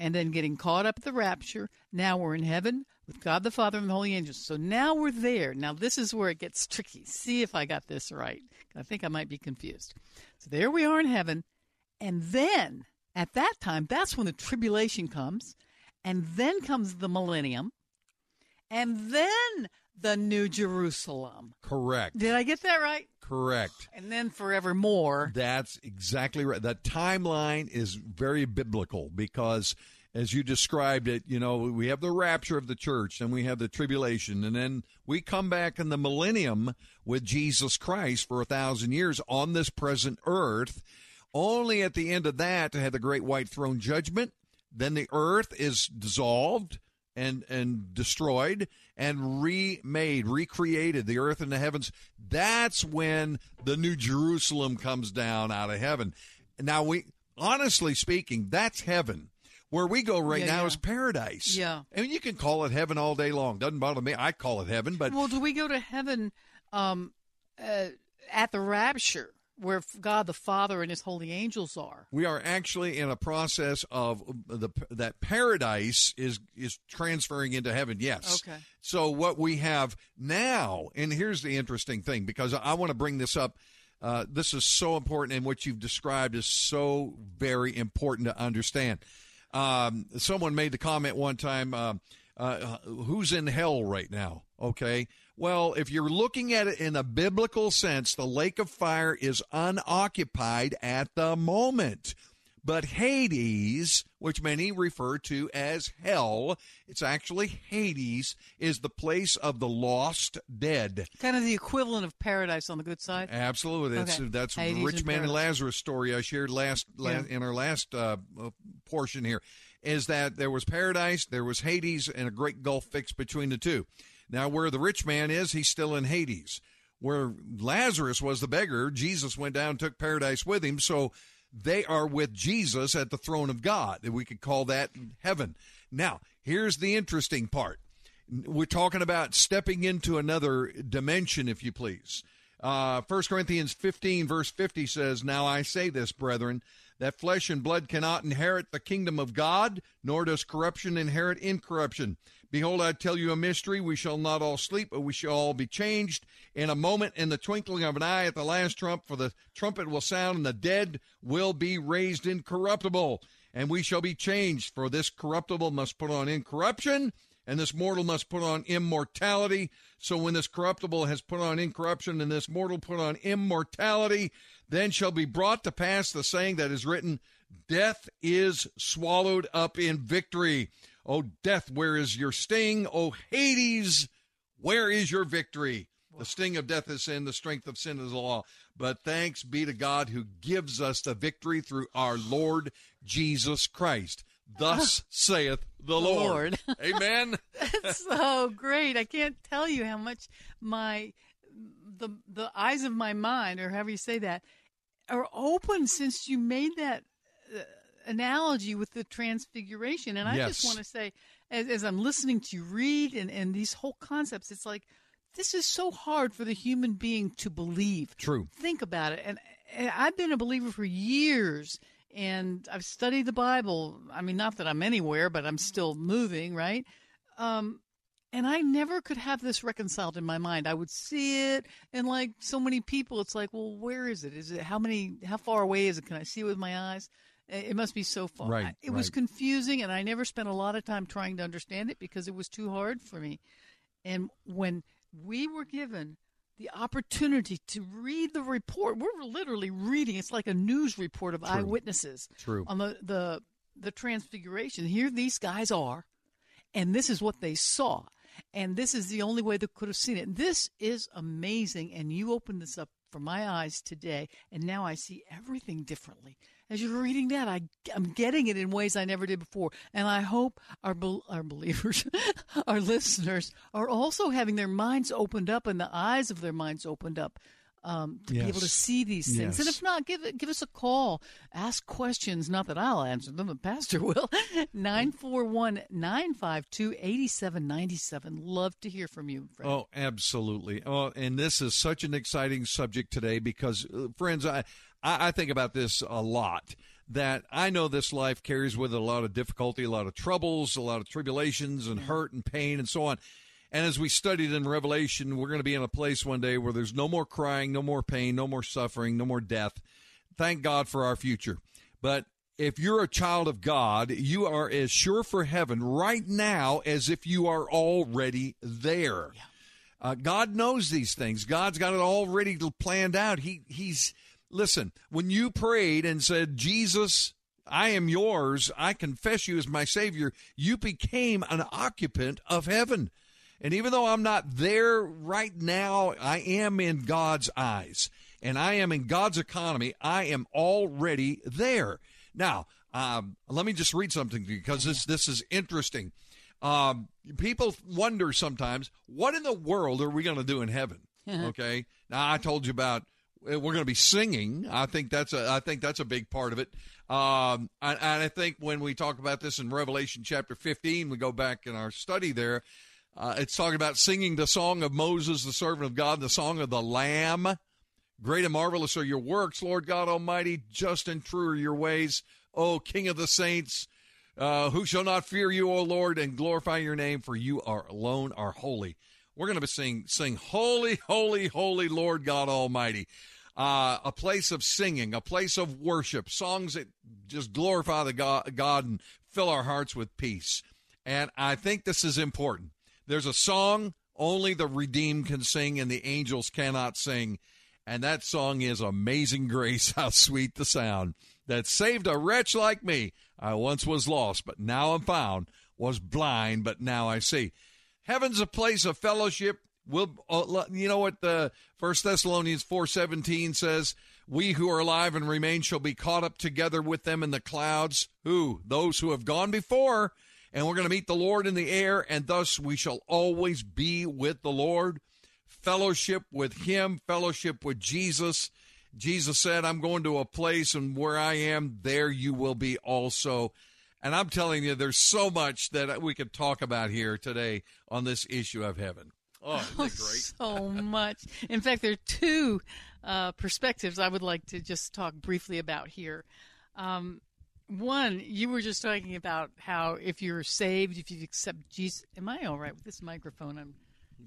and then getting caught up at the rapture, now we're in heaven with God the Father and the holy angels. So now we're there. Now this is where it gets tricky. See if I got this right. I think I might be confused. So there we are in heaven. And then at that time, that's when the tribulation comes. And then comes the millennium. And then the New Jerusalem. Correct. Did I get that right? Correct. And then forevermore. That's exactly right. The timeline is very biblical because, as you described it, you know, we have the rapture of the church and we have the tribulation. And then we come back in the millennium with Jesus Christ for 1,000 years on this present earth. Only at the end of that to have the great white throne judgment. Then the earth is dissolved and destroyed and remade, recreated, the earth and the heavens. That's when the New Jerusalem comes down out of heaven. Now, we honestly speaking, that's heaven. Where we go now is paradise. Yeah. I mean, you can call it heaven all day long. Doesn't bother me. I call it heaven. But well, do we go to heaven at the rapture? Where God the Father and his holy angels are. We are actually in a process of that paradise is transferring into heaven, yes. Okay. So what we have now, and here's the interesting thing, because I want to bring this up. This is so important, and what you've described is so very important to understand. Someone made the comment one time, who's in hell right now, okay? Well, if you're looking at it in a biblical sense, the lake of fire is unoccupied at the moment. But Hades, which many refer to as hell, it's actually Hades, is the place of the lost dead. Kind of the equivalent of paradise on the good side? Absolutely. Okay. That's the rich man and Lazarus story I shared in our last portion here, is that there was paradise, there was Hades, and a great gulf fixed between the two. Now, where the rich man is, he's still in Hades. Where Lazarus was the beggar, Jesus went down and took paradise with him. So they are with Jesus at the throne of God. We could call that heaven. Now, here's the interesting part. We're talking about stepping into another dimension, if you please. 1 Corinthians 15, verse 50 says, "Now I say this, brethren, that flesh and blood cannot inherit the kingdom of God, nor does corruption inherit incorruption. Behold, I tell you a mystery. We shall not all sleep, but we shall all be changed in a moment, in the twinkling of an eye, at the last trump. For the trumpet will sound, and the dead will be raised incorruptible, and we shall be changed. For this corruptible must put on incorruption, and this mortal must put on immortality. So when this corruptible has put on incorruption, and this mortal put on immortality, then shall be brought to pass the saying that is written, Death is swallowed up in victory. O death, where is your sting? O Hades, where is your victory? The sting of death is sin, the strength of sin is the law. But thanks be to God who gives us the victory through our Lord Jesus Christ. Thus saith the Lord. Amen. That's so great. I can't tell you how much the eyes of my mind, or however you say that, are open since you made that analogy with the transfiguration. And I just want to say, as I'm listening to you read and these whole concepts, it's like, this is so hard for the human being to believe. True. Think about it. And I've been a believer for years, and I've studied the Bible. I mean, not that I'm anywhere, but I'm still moving, right? And I never could have this reconciled in my mind. I would see it, and like so many people, it's like, well, where is it? Is it how far away is it? Can I see it with my eyes? It must be so far. Right, it was confusing, and I never spent a lot of time trying to understand it because it was too hard for me. And when we were given the opportunity to read the report, we're literally reading. It's like a news report of eyewitnesses on the transfiguration. Here these guys are, and this is what they saw, and this is the only way they could have seen it. This is amazing, and you opened this up for my eyes today, and now I see everything differently. As you're reading that, I'm getting it in ways I never did before, and I hope our believers, our listeners, are also having their minds opened up and the eyes of their minds opened up to be able to see these things. And if not, give us a call. Ask questions, not that I'll answer them, the pastor will, 941-952-8797. Love to hear from you, friend. Oh, absolutely. Oh, and this is such an exciting subject today because, friends, I think about this a lot, that I know this life carries with it a lot of difficulty, a lot of troubles, a lot of tribulations and hurt and pain and so on. And as we studied in Revelation, we're going to be in a place one day where there's no more crying, no more pain, no more suffering, no more death. Thank God for our future. But if you're a child of God, you are as sure for heaven right now as if you are already there. Yeah. God knows these things. God's got it already planned out. He's... Listen, when you prayed and said, Jesus, I am yours, I confess you as my Savior, you became an occupant of heaven. And even though I'm not there right now, I am in God's eyes, and I am in God's economy. I am already there. Now, let me just read something to you because this is interesting. People wonder sometimes, what in the world are we going to do in heaven? Okay, now I told you about we're going to be singing. I think that's a big part of it. And I think when we talk about this in Revelation chapter 15, we go back in our study there. It's talking about singing the song of Moses, the servant of God, the song of the Lamb. Great and marvelous are your works, Lord God Almighty. Just and true are your ways, O King of the saints. Who shall not fear you, O Lord, and glorify your name? For you are alone are holy. We're going to be sing holy, holy, holy Lord God Almighty. A place of singing, a place of worship, songs that just glorify the God and fill our hearts with peace. And I think this is important. There's a song only the redeemed can sing and the angels cannot sing, and that song is Amazing Grace, How Sweet the Sound, that saved a wretch like me. I once was lost, but now I'm found, was blind, but now I see. Heaven's a place of fellowship. You know what the 1 Thessalonians 4:17 says? We who are alive and remain shall be caught up together with them in the clouds. Who? Those who have gone before. And we're going to meet the Lord in the air, and thus we shall always be with the Lord. Fellowship with Him, fellowship with Jesus. Jesus said, I'm going to a place, and where I am, there you will be also. And I'm telling you, there's so much that we could talk about here today on this issue of heaven. Oh, isn't that great? So much. In fact, there are two perspectives I would like to just talk briefly about here. One, you were just talking about how if you're saved, if you accept Jesus. Am I all right with this microphone? I'm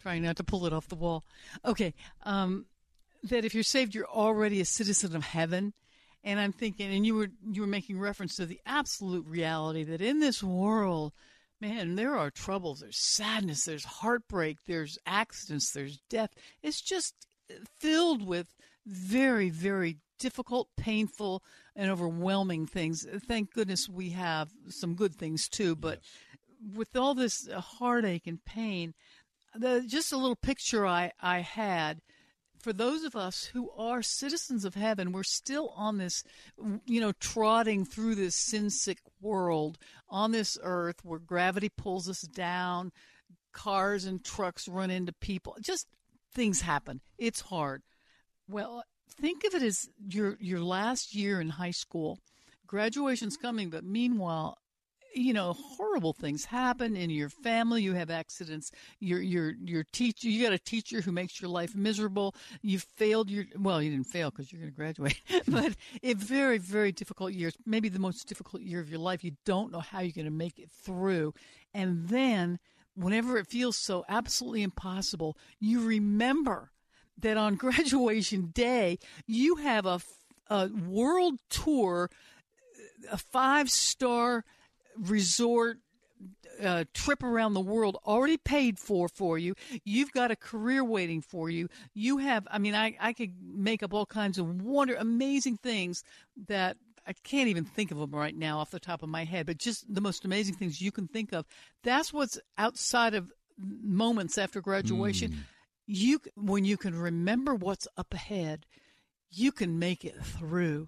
trying not to pull it off the wall. Okay. That if you're saved, you're already a citizen of heaven. And I'm thinking, and you were making reference to the absolute reality that in this world, man, there are troubles, there's sadness, there's heartbreak, there's accidents, there's death. It's just filled with very, very difficult, painful, and overwhelming things. Thank goodness we have some good things too, but with all this heartache and pain, just a little picture I had for those of us who are citizens of heaven. We're still on this, trotting through this sin-sick world on this earth where gravity pulls us down, cars and trucks run into people, just things happen. It's hard. Well, think of it as your last year in high school. Graduation's coming, but meanwhile, horrible things happen in your family. You have accidents. Your teacher. You got a teacher who makes your life miserable. You failed you didn't fail because you're going to graduate, but a very, very difficult year. It's maybe the most difficult year of your life. You don't know how you're going to make it through, and then whenever it feels so absolutely impossible, you remember that on graduation day, you have a world tour a five-star resort trip around the world already paid for you. You've got a career waiting for you. You have, I mean, I could make up all kinds of amazing things that I can't even think of them right now off the top of my head, but just the most amazing things you can think of. That's what's outside of moments after graduation. Mm. When you can remember what's up ahead, you can make it through.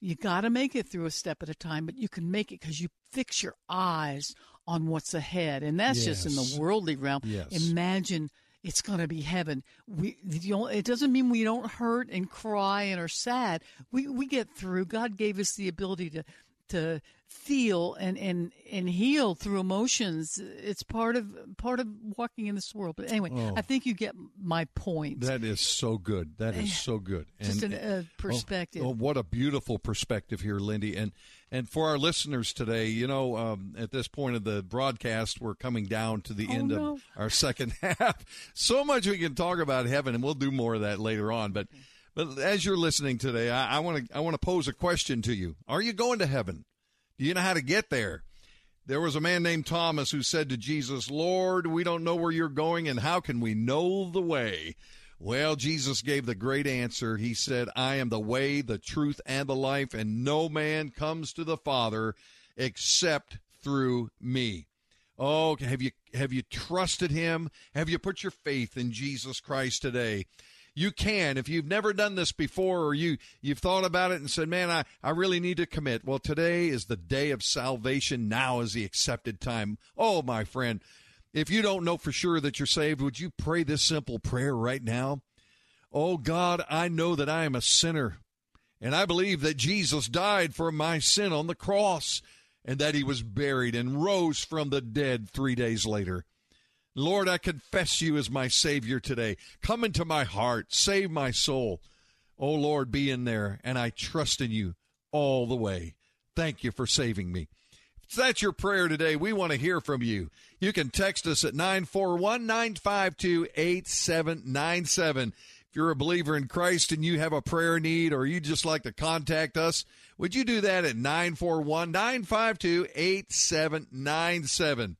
You got to make it through a step at a time, but you can make it because you fix your eyes on what's ahead. And that's just in the worldly realm. Yes. Imagine it's going to be heaven. It doesn't mean we don't hurt and cry and are sad. We get through. God gave us the ability to feel and heal through emotions. It's part of walking in this world. But anyway, I think you get my point. That is so good. That is so good. Just a perspective. Oh, what a beautiful perspective here, Lindy. And for our listeners today, at this point of the broadcast, we're coming down to the end of our second half. So much we can talk about heaven, and we'll do more of that later on. But as you're listening today, I want to pose a question to you. Are you going to heaven? Do you know how to get there? There was a man named Thomas who said to Jesus, "Lord, we don't know where you're going, and how can we know the way?" Well, Jesus gave the great answer. He said, "I am the way, the truth, and the life, and no man comes to the Father except through me." Oh, have you trusted him? Have you put your faith in Jesus Christ today? You can. If you've never done this before, or you've thought about it and said, man, I really need to commit. Well, today is the day of salvation. Now is the accepted time. Oh, my friend, if you don't know for sure that you're saved, would you pray this simple prayer right now? Oh, God, I know that I am a sinner, and I believe that Jesus died for my sin on the cross, and that he was buried and rose from the dead 3 days later. Lord, I confess you as my Savior today. Come into my heart. Save my soul. Oh, Lord, be in there, and I trust in you all the way. Thank you for saving me. If that's your prayer today, we want to hear from you. You can text us at 941-952-8797. If you're a believer in Christ and you have a prayer need, or you'd just like to contact us, would you do that at 941-952-8797.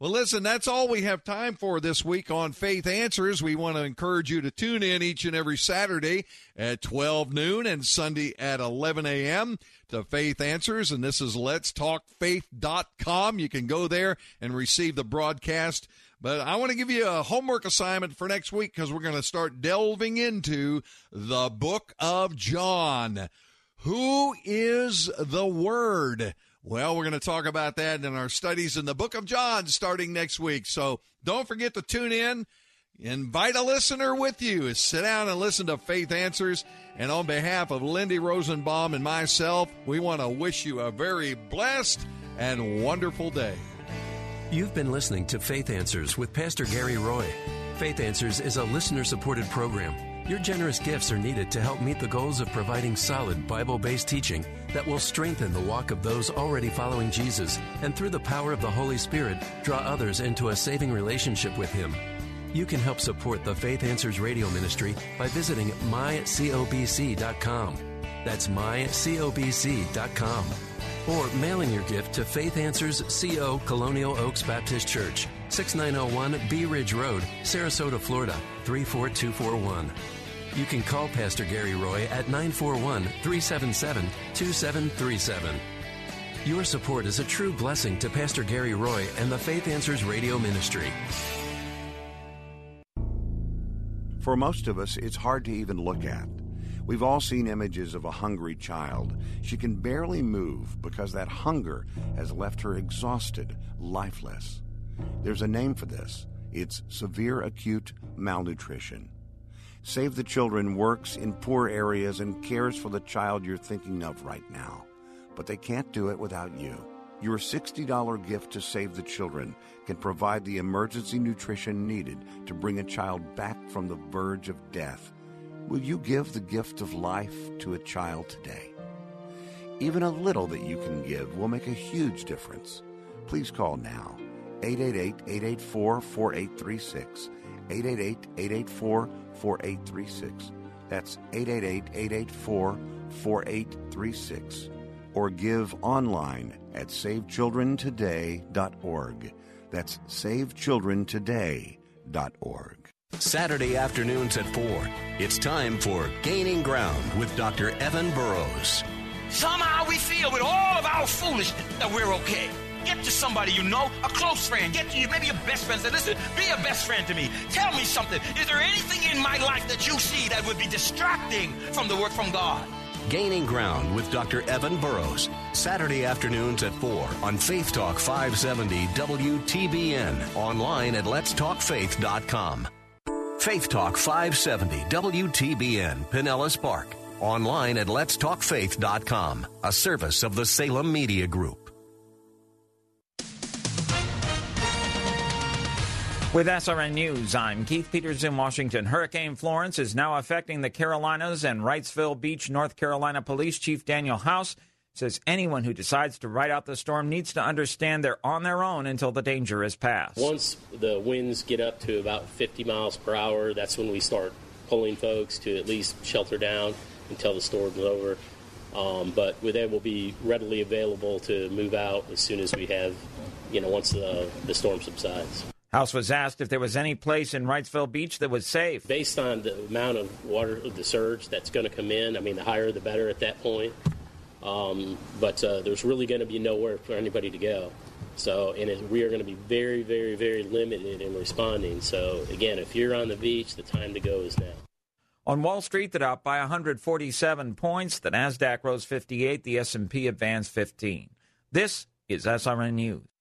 Well, listen, that's all we have time for this week on Faith Answers. We want to encourage you to tune in each and every Saturday at 12 noon and Sunday at 11 a.m. to Faith Answers, and this is letstalkfaith.com. You can go there and receive the broadcast. But I want to give you a homework assignment for next week, because we're going to start delving into the book of John. Who is the Word? Well, we're going to talk about that in our studies in the book of John starting next week. So don't forget to tune in. Invite a listener with you. Sit down and listen to Faith Answers. And on behalf of Lindy Rosenbaum and myself, we want to wish you a very blessed and wonderful day. You've been listening to Faith Answers with Pastor Gary Roy. Faith Answers is a listener-supported program. Your generous gifts are needed to help meet the goals of providing solid Bible-based teaching that will strengthen the walk of those already following Jesus, and through the power of the Holy Spirit, draw others into a saving relationship with Him. You can help support the Faith Answers Radio Ministry by visiting mycobc.com. That's mycobc.com. Or mailing your gift to Faith Answers CO, Colonial Oaks Baptist Church, 6901 Bee Ridge Road, Sarasota, Florida, 34241. You can call Pastor Gary Roy at 941-377-2737. Your support is a true blessing to Pastor Gary Roy and the Faith Answers Radio Ministry. For most of us, it's hard to even look at. We've all seen images of a hungry child. She can barely move because that hunger has left her exhausted, lifeless. There's a name for this. It's severe acute malnutrition. Save the Children works in poor areas and cares for the child you're thinking of right now. But they can't do it without you. Your $60 gift to Save the Children can provide the emergency nutrition needed to bring a child back from the verge of death. Will you give the gift of life to a child today? Even a little that you can give will make a huge difference. Please call now. 888-884-4836. 888-884-4836. That's 888-884-4836. or give online at savechildrentoday.org. That's savechildrentoday.org. Saturday afternoons at 4, it's time for Gaining Ground with Dr. Evan Burrows. Somehow we feel with all of our foolishness that we're okay. Get to somebody you know, a close friend. Get to you, maybe your best friend. Say, listen, be a best friend to me. Tell me something. Is there anything in my life that you see that would be distracting from the work from God? Gaining Ground with Dr. Evan Burrows. Saturday afternoons at 4 on Faith Talk 570 WTBN. Online at letstalkfaith.com. Faith Talk 570 WTBN, Pinellas Park. Online at letstalkfaith.com. A service of the Salem Media Group. With SRN News, I'm Keith Peters in Washington. Hurricane Florence is now affecting the Carolinas, and Wrightsville Beach, North Carolina Police Chief Daniel House says anyone who decides to ride out the storm needs to understand they're on their own until the danger is past. Once the winds get up to about 50 miles per hour, that's when we start pulling folks to at least shelter down until the storm is over. But they will be readily available to move out as soon as we have, once the storm subsides. House was asked if there was any place in Wrightsville Beach that was safe. Based on the amount of water, the surge that's going to come in, the higher the better at that point. But there's really going to be nowhere for anybody to go. So we are going to be very, very, very limited in responding. So, again, if you're on the beach, the time to go is now. On Wall Street, the Dow by 147 points. The NASDAQ rose 58. The S&P advanced 15. This is SRN News.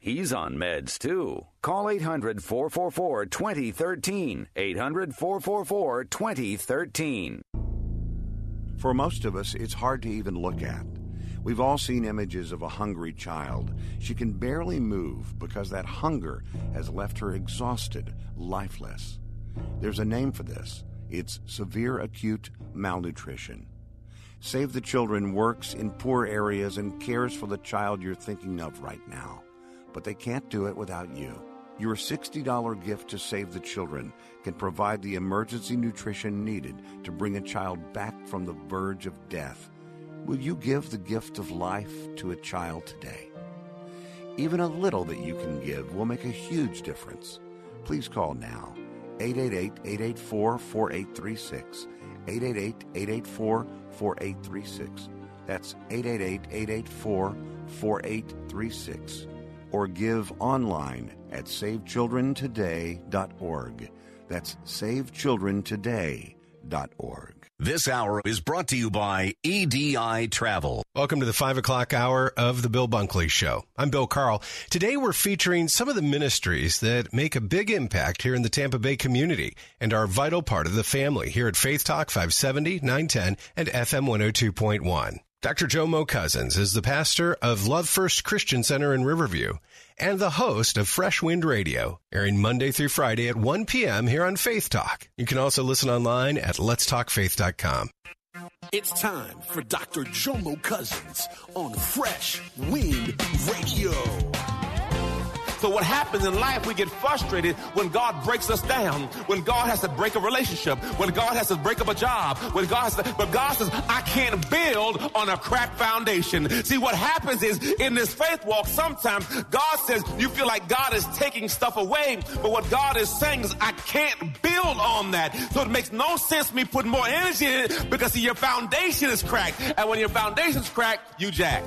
He's on meds, too. Call 800-444-2013. 800-444-2013. For most of us, it's hard to even look at. We've all seen images of a hungry child. She can barely move because that hunger has left her exhausted, lifeless. There's a name for this. It's severe acute malnutrition. Save the Children works in poor areas and cares for the child you're thinking of right now. But they can't do it without you. Your $60 gift to Save the Children can provide the emergency nutrition needed to bring a child back from the verge of death. Will you give the gift of life to a child today? Even a little that you can give will make a huge difference. Please call now. 888-884-4836. 888-884-4836. That's 888-884-4836. Or give online at savechildrentoday.org. That's savechildrentoday.org. This hour is brought to you by EDI Travel. Welcome to the 5 o'clock hour of the Bill Bunkley Show. I'm Bill Carl. Today we're featuring some of the ministries that make a big impact here in the Tampa Bay community and are a vital part of the family here at Faith Talk 570, 910, and FM 102.1. Dr. Jomo Cousins is the pastor of Love First Christian Center in Riverview and the host of Fresh Wind Radio, airing Monday through Friday at 1 p.m. here on Faith Talk. You can also listen online at letstalkfaith.com. It's time for Dr. Jomo Cousins on Fresh Wind Radio. So what happens in life, we get frustrated when God breaks us down, when God has to break a relationship, when God has to break up a job, when God has to, but God says, I can't build on a cracked foundation. See, what happens is in this faith walk, sometimes God says you feel like God is taking stuff away, but what God is saying is I can't build on that. So it makes no sense me putting more energy in it because see, your foundation is cracked. And when your foundation's cracked, you jacked.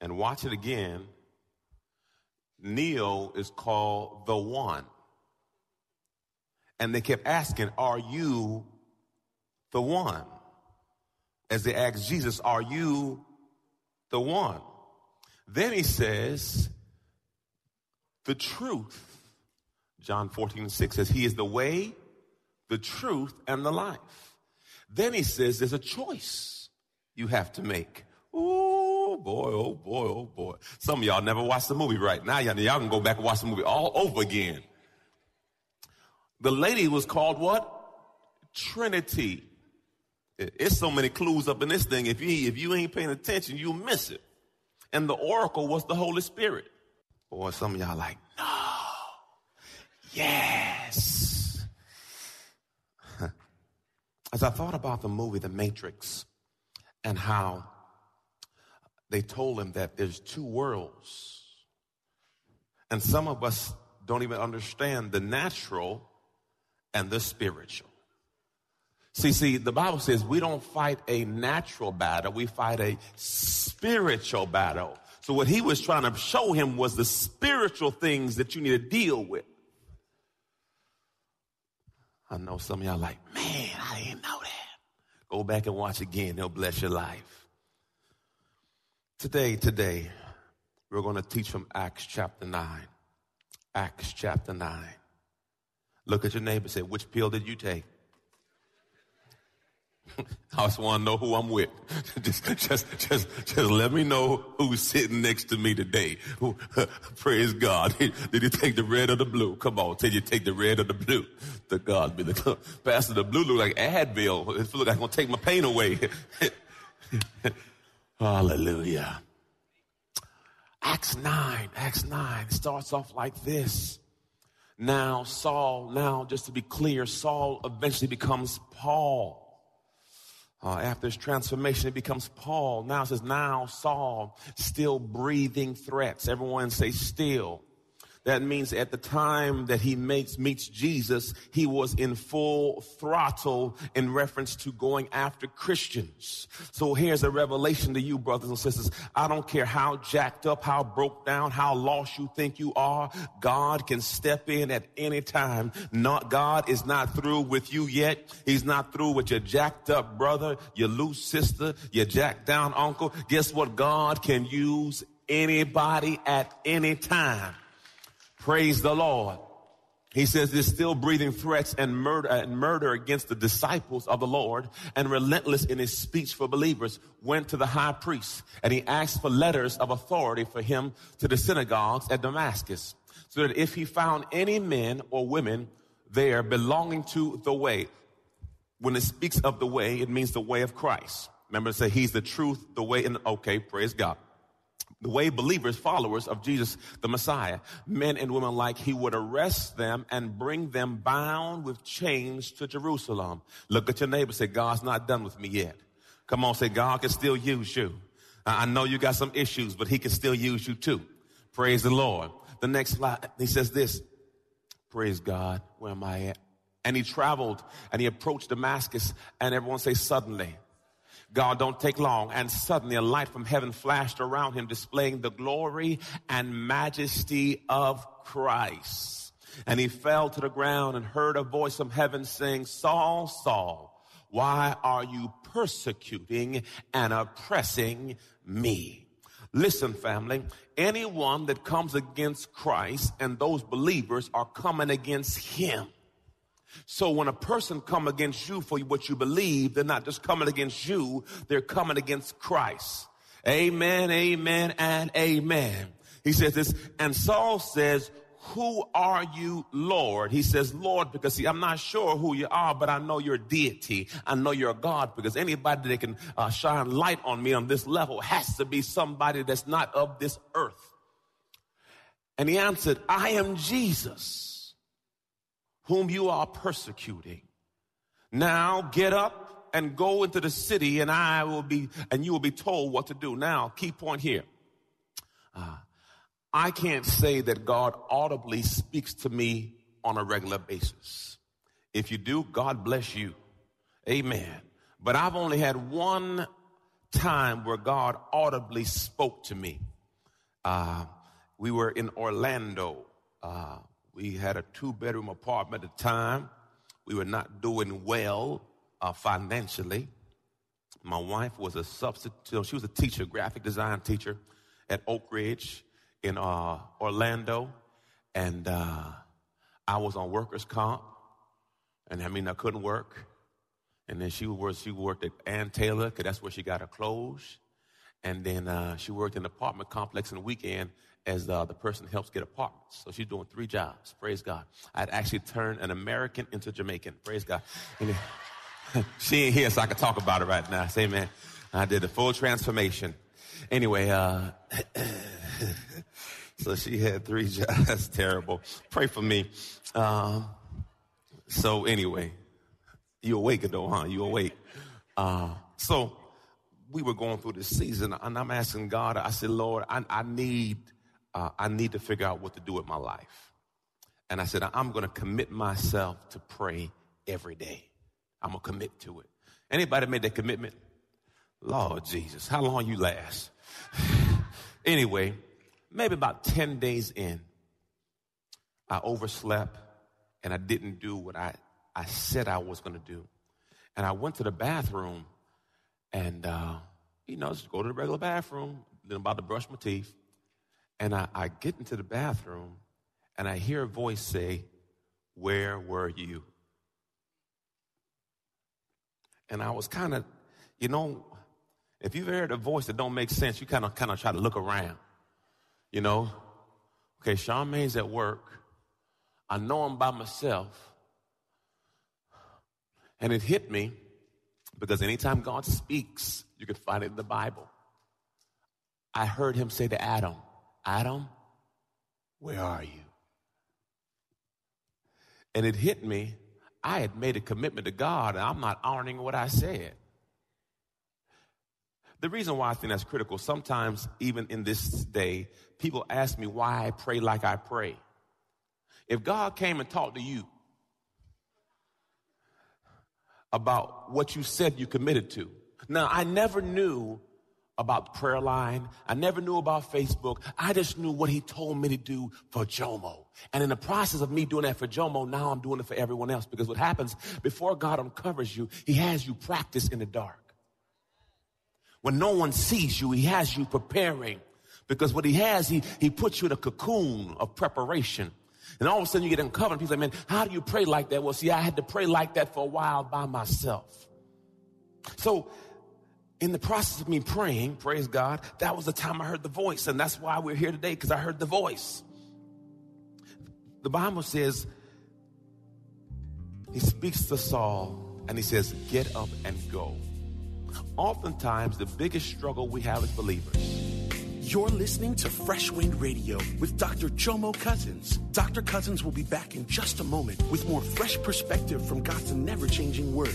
and watch it again, Neo is called the One. And they kept asking, are you the one? As they asked Jesus, are you the one? Then he says, the truth. John 14:6 says, he is the way, the truth, and the life. Then he says, there's a choice you have to make. Oh, boy, oh, boy, oh, boy. Some of y'all never watched the movie right now. Y'all can go back and watch the movie all over again. The lady was called what? Trinity. It's so many clues up in this thing. If you ain't paying attention, you'll miss it. And the oracle was the Holy Spirit. Boy, some of y'all like, no. Yes. As I thought about the movie The Matrix and how they told him that there's two worlds. And some of us don't even understand the natural and the spiritual. See, the Bible says we don't fight a natural battle. We fight a spiritual battle. So what he was trying to show him was the spiritual things that you need to deal with. I know some of y'all like, man, I didn't know that. Go back and watch again. He'll bless your life. Today, we're going to teach from Acts chapter 9. Acts chapter 9. Look at your neighbor and say, which pill did you take? I just want to know who I'm with. just let me know who's sitting next to me today. Praise God. Did you take the red or the blue? Come on, did you take the red or the blue? To God be the glory. Pastor, the blue look like Advil. It look like I'm going to take my pain away. Hallelujah. Acts 9 starts off like this. Now, just to be clear, Saul eventually becomes Paul. After his transformation, it becomes Paul. Now it says, now Saul, still breathing threats. Everyone say still. That means at the time that he meets Jesus, he was in full throttle in reference to going after Christians. So here's a revelation to you, brothers and sisters. I don't care how jacked up, how broke down, how lost you think you are. God can step in at any time. God is not through with you yet. He's not through with your jacked up brother, your loose sister, your jacked down uncle. Guess what? God can use anybody at any time. Praise the Lord. He says there's still breathing threats and murder against the disciples of the Lord, and relentless in his speech for believers, went to the high priest, and he asked for letters of authority for him to the synagogues at Damascus, so that if he found any men or women there belonging to the way. When it speaks of the way, it means the way of Christ. Remember to say he's the truth, the way, and okay, praise God. The way believers, followers of Jesus, the Messiah, men and women like he would arrest them and bring them bound with chains to Jerusalem. Look at your neighbor, say, God's not done with me yet. Come on, say, God can still use you. I know you got some issues, but he can still use you too. Praise the Lord. The next slide, he says this. Praise God. Where am I at? And he traveled and he approached Damascus, and everyone say suddenly. God don't take long. And suddenly a light from heaven flashed around him, displaying the glory and majesty of Christ. And he fell to the ground and heard a voice from heaven saying, Saul, Saul, why are you persecuting and oppressing me? Listen, family, anyone that comes against Christ and those believers are coming against him. So when a person come against you for what you believe, they're not just coming against you, they're coming against Christ. Amen, amen, and amen. He says this, and Saul says, who are you, Lord? He says, Lord, because see, I'm not sure who you are, but I know you're a deity. I know you're a God, because anybody that can shine light on me on this level has to be somebody that's not of this earth. And he answered, I am Jesus, whom you are persecuting. Now get up and go into the city, and you will be told what to do. Now, key point here. I can't say that God audibly speaks to me on a regular basis. If you do, God bless you. Amen. But I've only had one time where God audibly spoke to me. We were in Orlando. We had a 2-bedroom apartment at the time. We were not doing well financially. My wife was a substitute. She was a teacher, graphic design teacher at Oak Ridge in Orlando. And I was on workers' comp. And I couldn't work. And then she worked at Ann Taylor, because that's where she got her clothes. And then she worked in an apartment complex on the weekend as the person helps get apartments. So she's doing 3 jobs. Praise God. I'd actually turned an American into Jamaican. Praise God. She ain't here, so I can talk about it right now. Say amen. I did a full transformation. Anyway, so she had 3 jobs. That's terrible. Pray for me. So anyway, you awake though, huh? You awake. So we were going through this season, and I'm asking God, I said, Lord, I need to figure out what to do with my life. And I said, I'm going to commit myself to pray every day. I'm going to commit to it. Anybody made that commitment? Lord Jesus, how long you last? Anyway, maybe about 10 days in, I overslept, and I didn't do what I said I was going to do. And I went to the bathroom, and, just go to the regular bathroom. Then I'm about to brush my teeth. And I get into the bathroom, and I hear a voice say, where were you? And I was kind of, if you've heard a voice that don't make sense, you kind of try to look around, Okay, Charmaine's at work. I know I'm by myself. And it hit me, because anytime God speaks, you can find it in the Bible. I heard him say to Adam, Adam, where are you? And it hit me. I had made a commitment to God, and I'm not honoring what I said. The reason why I think that's critical, sometimes even in this day, people ask me why I pray like I pray. If God came and talked to you about what you said you committed to. Now, I never knew about prayer line. I never knew about Facebook. I just knew what he told me to do for Jomo. And in the process of me doing that for Jomo, now I'm doing it for everyone else. Because what happens, before God uncovers you, he has you practice in the dark. When no one sees you, he has you preparing. Because what he has, he puts you in a cocoon of preparation. And all of a sudden you get uncovered. People say, man, how do you pray like that? Well, see, I had to pray like that for a while by myself. So in the process of me praying, praise God, that was the time I heard the voice. And that's why we're here today, because I heard the voice. The Bible says he speaks to Saul and he says, get up and go. Oftentimes the biggest struggle we have as believers. You're listening to Fresh Wind Radio with Dr. Jomo Cousins. Dr. Cousins will be back in just a moment with more fresh perspective from God's never-changing word.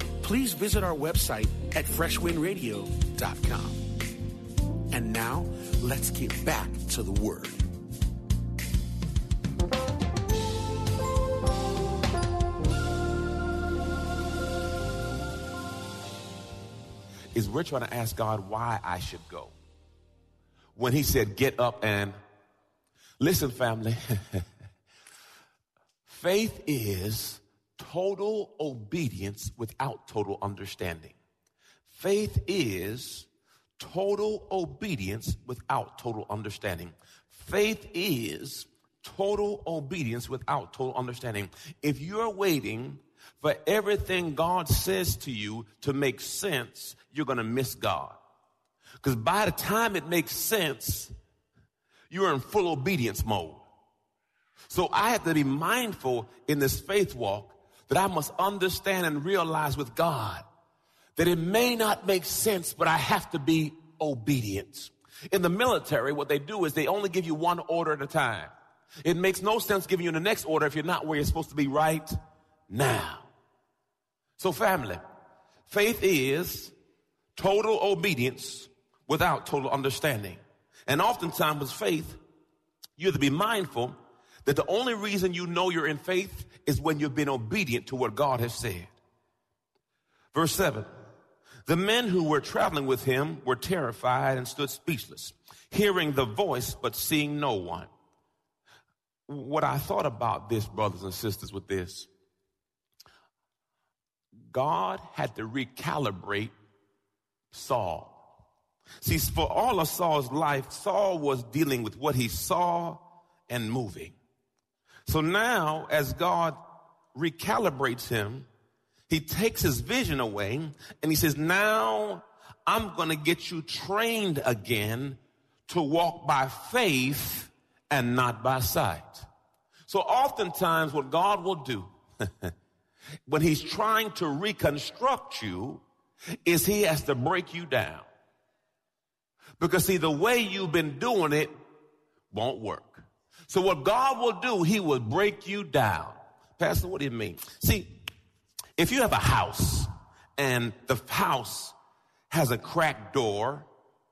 please visit our website at freshwindradio.com. And now, let's get back to the Word. Is we're trying to ask God why I should go. When he said, get up and listen, family. Faith is total obedience without total understanding. Faith is total obedience without total understanding. Faith is total obedience without total understanding. If you're waiting for everything God says to you to make sense, you're going to miss God. Because by the time it makes sense, you're in full obedience mode. So I have to be mindful in this faith walk that I must understand and realize with God that it may not make sense, but I have to be obedient. In the military, what they do is they only give you one order at a time. It makes no sense giving you the next order if you're not where you're supposed to be right now. So family, faith is total obedience without total understanding. And oftentimes with faith, you have to be mindful that the only reason you know you're in faith is when you've been obedient to what God has said. Verse 7, the men who were traveling with him were terrified and stood speechless, hearing the voice but seeing no one. What I thought about this, brothers and sisters, with this, God had to recalibrate Saul. See, for all of Saul's life, Saul was dealing with what he saw and moving. So now, as God recalibrates him, he takes his vision away and he says, now I'm going to get you trained again to walk by faith and not by sight. So oftentimes what God will do when he's trying to reconstruct you is he has to break you down. Because see, the way you've been doing it won't work. So what God will do, he will break you down. Pastor, what do you mean? See, if you have a house and the house has a cracked door,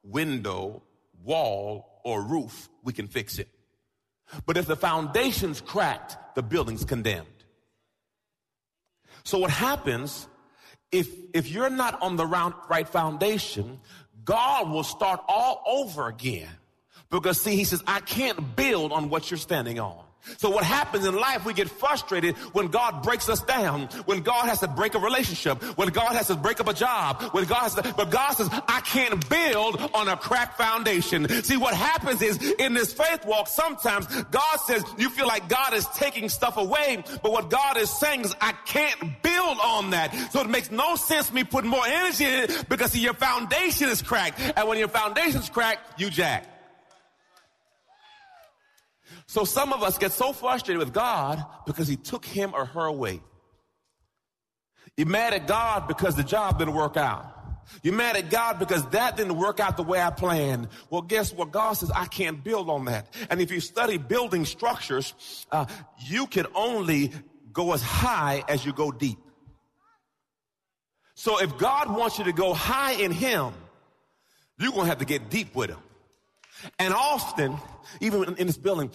window, wall, or roof, we can fix it. But if the foundation's cracked, the building's condemned. So what happens, if you're not on the right foundation, God will start all over again. Because see, he says, I can't build on what you're standing on. So what happens in life, we get frustrated when God breaks us down, when God has to break a relationship, when God has to break up a job, when God has to, but God says, I can't build on a cracked foundation. See, what happens is in this faith walk, sometimes God says, you feel like God is taking stuff away, but what God is saying is, I can't build on that. So it makes no sense me putting more energy in it because see, your foundation is cracked. And when your foundation's cracked, you jack. So some of us get so frustrated with God because he took him or her away. You're mad at God because the job didn't work out. You're mad at God because that didn't work out the way I planned. Well, guess what? God says, I can't build on that. And if you study building structures, you can only go as high as you go deep. So if God wants you to go high in him, You're going to have to get deep with them. And often, even in this building,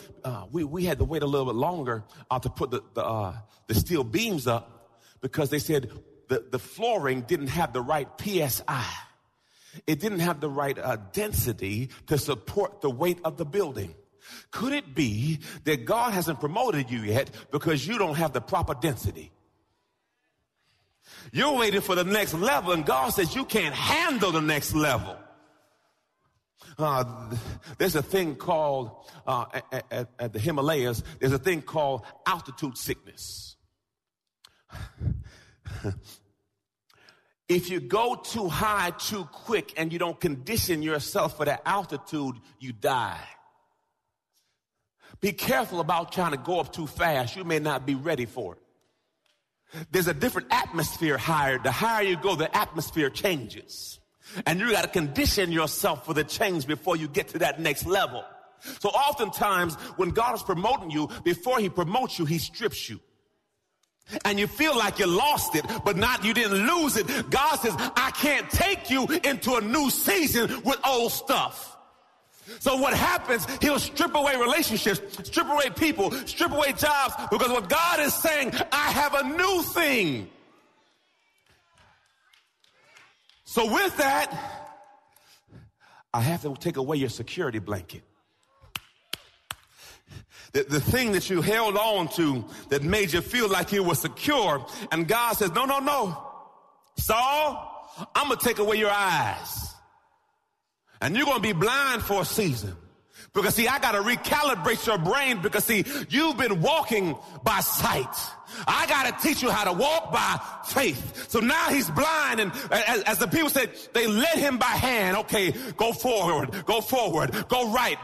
we had to wait a little bit longer to put the steel beams up because they said the flooring didn't have the right PSI. It didn't have the right density to support the weight of the building. Could it be that God hasn't promoted you yet because you don't have the proper density? You're waiting for the next level, and God says you can't handle the next level. There's a thing called, at the Himalayas, there's a thing called altitude sickness. If you go too high too quick and you don't condition yourself for the altitude, you die. Be careful about trying to go up too fast. You may not be ready for it. There's a different atmosphere higher. The higher you go, the atmosphere changes. And you got to condition yourself for the change before you get to that next level. So oftentimes when God is promoting you, before he promotes you, he strips you. And you feel like you lost it, but not, you didn't lose it. God says, I can't take you into a new season with old stuff. So what happens, he'll strip away relationships, strip away people, strip away jobs, because what God is saying, I have a new thing. So with that, I have to take away your security blanket. The thing that you held on to that made you feel like you were secure. And God says, no. Saul, I'm going to take away your eyes. And you're going to be blind for a season. Because, see, I got to recalibrate your brain because, see, you've been walking by sight. I got to teach you how to walk by faith. So now he's blind, and as the people said, they led him by hand. Okay, go forward, go right.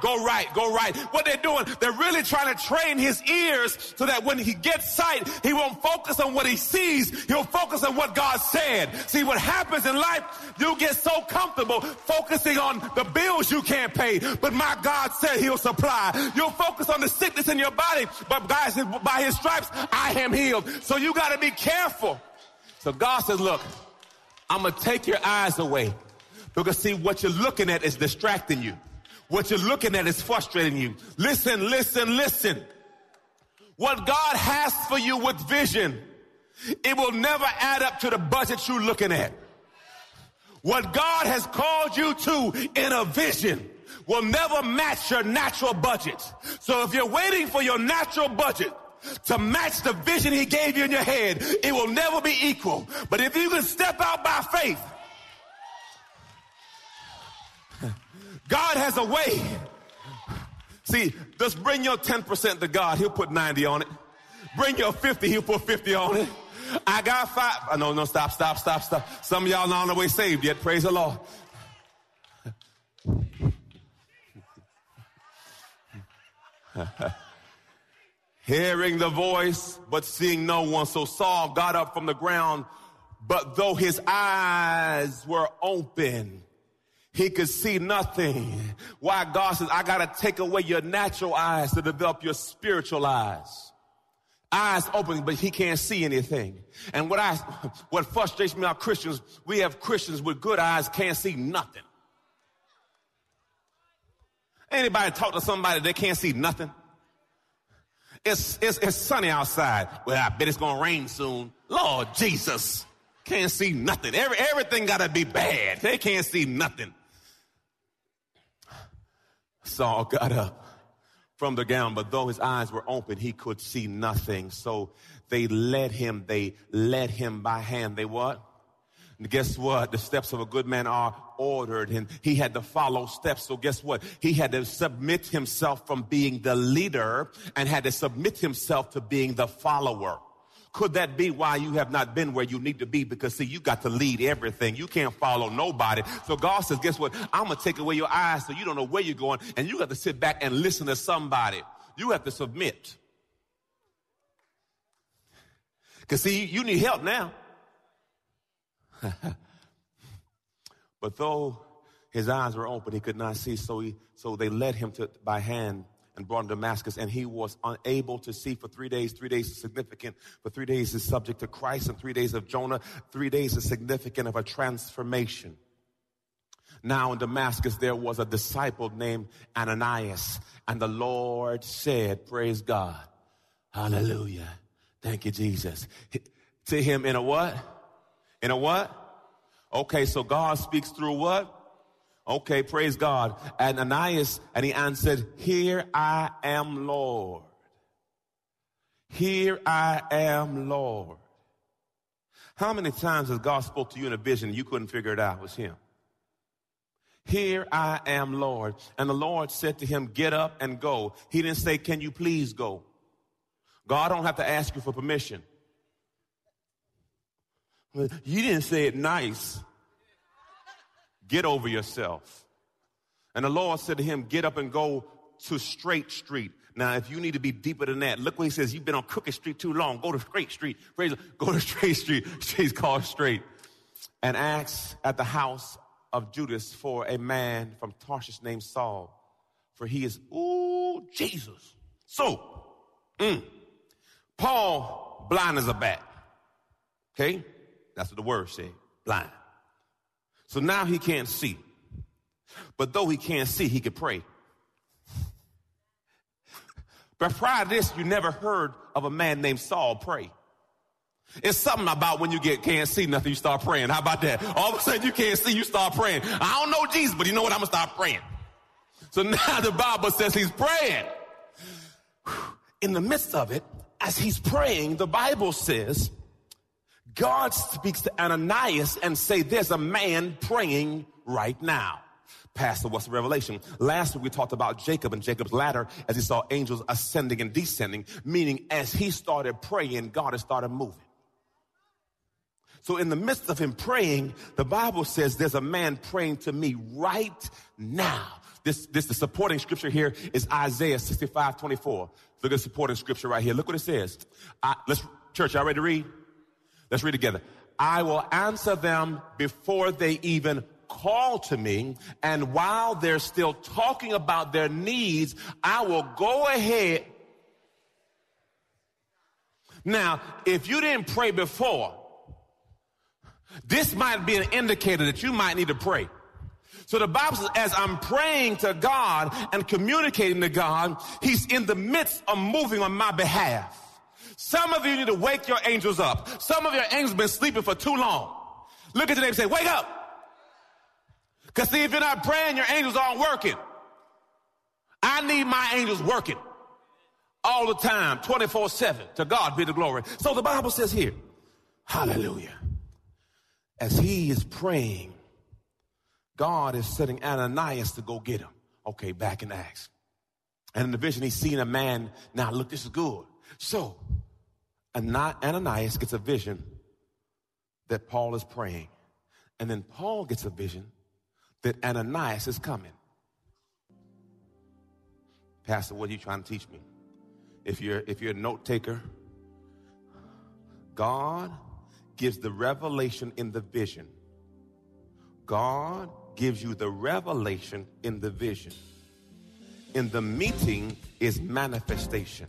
What they're doing, they're really trying to train his ears so that when he gets sight, he won't focus on what he sees. He'll focus on what God said. See, what happens in life, you get so comfortable focusing on the bills you can't pay, but my God said he'll supply. You'll focus on the sickness in your body, but God said, by his stripes, I am healed. So you got to be careful. So God says, look, I'm going to take your eyes away because, see, what you're looking at is distracting you. What you're looking at is frustrating you. Listen. What God has for you with vision, it will never add up to the budget you're looking at. What God has called you to in a vision will never match your natural budget. So if you're waiting for your natural budget to match the vision he gave you in your head, it will never be equal. But if you can step out by faith, God has a way. See, just bring your 10% to God. He'll put 90 on it. Bring your 50. He'll put 50 on it. I got 5. Oh, no, stop. Some of y'all not on the way saved yet. Praise the Lord. Hearing the voice, but seeing no one. So Saul got up from the ground, but though his eyes were open, he could see nothing. Why? God says, I got to take away your natural eyes to develop your spiritual eyes. Eyes open, but he can't see anything. And what frustrates me about Christians, we have Christians with good eyes can't see nothing. Anybody talk to somebody that can't see nothing? It's sunny outside. Well, I bet it's going to rain soon. Lord Jesus, can't see nothing. Everything got to be bad. They can't see nothing. Saul got up from the ground, but though his eyes were open, he could see nothing. So they led him by hand. They what? And guess what? The steps of a good man are ordered, and he had to follow steps. So guess what? He had to submit himself from being the leader and had to submit himself to being the follower. Could that be why you have not been where you need to be? Because, see, you got to lead everything. You can't follow nobody. So God says, guess what? I'm going to take away your eyes so you don't know where you're going, and you got to sit back and listen to somebody. You have to submit. Because, see, you need help now. But though his eyes were open, he could not see. So they led him by hand and brought him to Damascus. And he was unable to see for 3 days. 3 days is significant. For 3 days is subject to Christ, and 3 days of Jonah. 3 days is significant of a transformation. Now in Damascus, there was a disciple named Ananias, and the Lord said, praise God. Hallelujah. Thank you, Jesus. To him in a what? In a what? Okay, so God speaks through what? Okay, praise God. And Ananias, and he answered, here I am, Lord. Here I am, Lord. How many times has God spoke to you in a vision and you couldn't figure it out? It was him. Here I am, Lord. And the Lord said to him, get up and go. He didn't say, can you please go? God don't have to ask you for permission. You didn't say it nice. Get over yourself. And the Lord said to him, get up and go to Straight Street. Now, if you need to be deeper than that, look what he says. You've been on Crooked Street too long. Go to Straight Street. Go to Straight Street. She's called Straight. And asked at the house of Judas for a man from Tarshish named Saul, for he is, ooh, Jesus. So, Paul, blind as a bat. Okay? That's what the word said, blind. So now he can't see. But though he can't see, he could pray. But prior to this, you never heard of a man named Saul pray. It's something about when you can't see nothing, you start praying. How about that? All of a sudden you can't see, you start praying. I don't know Jesus, but you know what? I'm going to start praying. So now the Bible says he's praying. In the midst of it, as he's praying, the Bible says, God speaks to Ananias and say, there's a man praying right now. Pastor, what's the revelation? Last week we talked about Jacob and Jacob's ladder as he saw angels ascending and descending, meaning as he started praying, God has started moving. So in the midst of him praying, the Bible says there's a man praying to me right now. The supporting scripture here is Isaiah 65:24. Look at the supporting scripture right here. Look what it says. Church, y'all ready to read? Let's read together. I will answer them before they even call to me, and while they're still talking about their needs, I will go ahead. Now, if you didn't pray before, this might be an indicator that you might need to pray. So the Bible says, as I'm praying to God and communicating to God, he's in the midst of moving on my behalf. Some of you need to wake your angels up. Some of your angels have been sleeping for too long. Look at your neighbor and say, wake up. Because see, if you're not praying, your angels aren't working. I need my angels working all the time, 24/7. To God be the glory. So the Bible says here, hallelujah. As he is praying, God is sending Ananias to go get him. Okay, back in Acts. And in the vision, he's seen a man. Now, look, this is good. So, Ananias gets a vision that Paul is praying. And then Paul gets a vision that Ananias is coming. Pastor, what are you trying to teach me? If you're a note taker, God gives the revelation in the vision. God gives you the revelation in the vision. In the meeting is manifestation.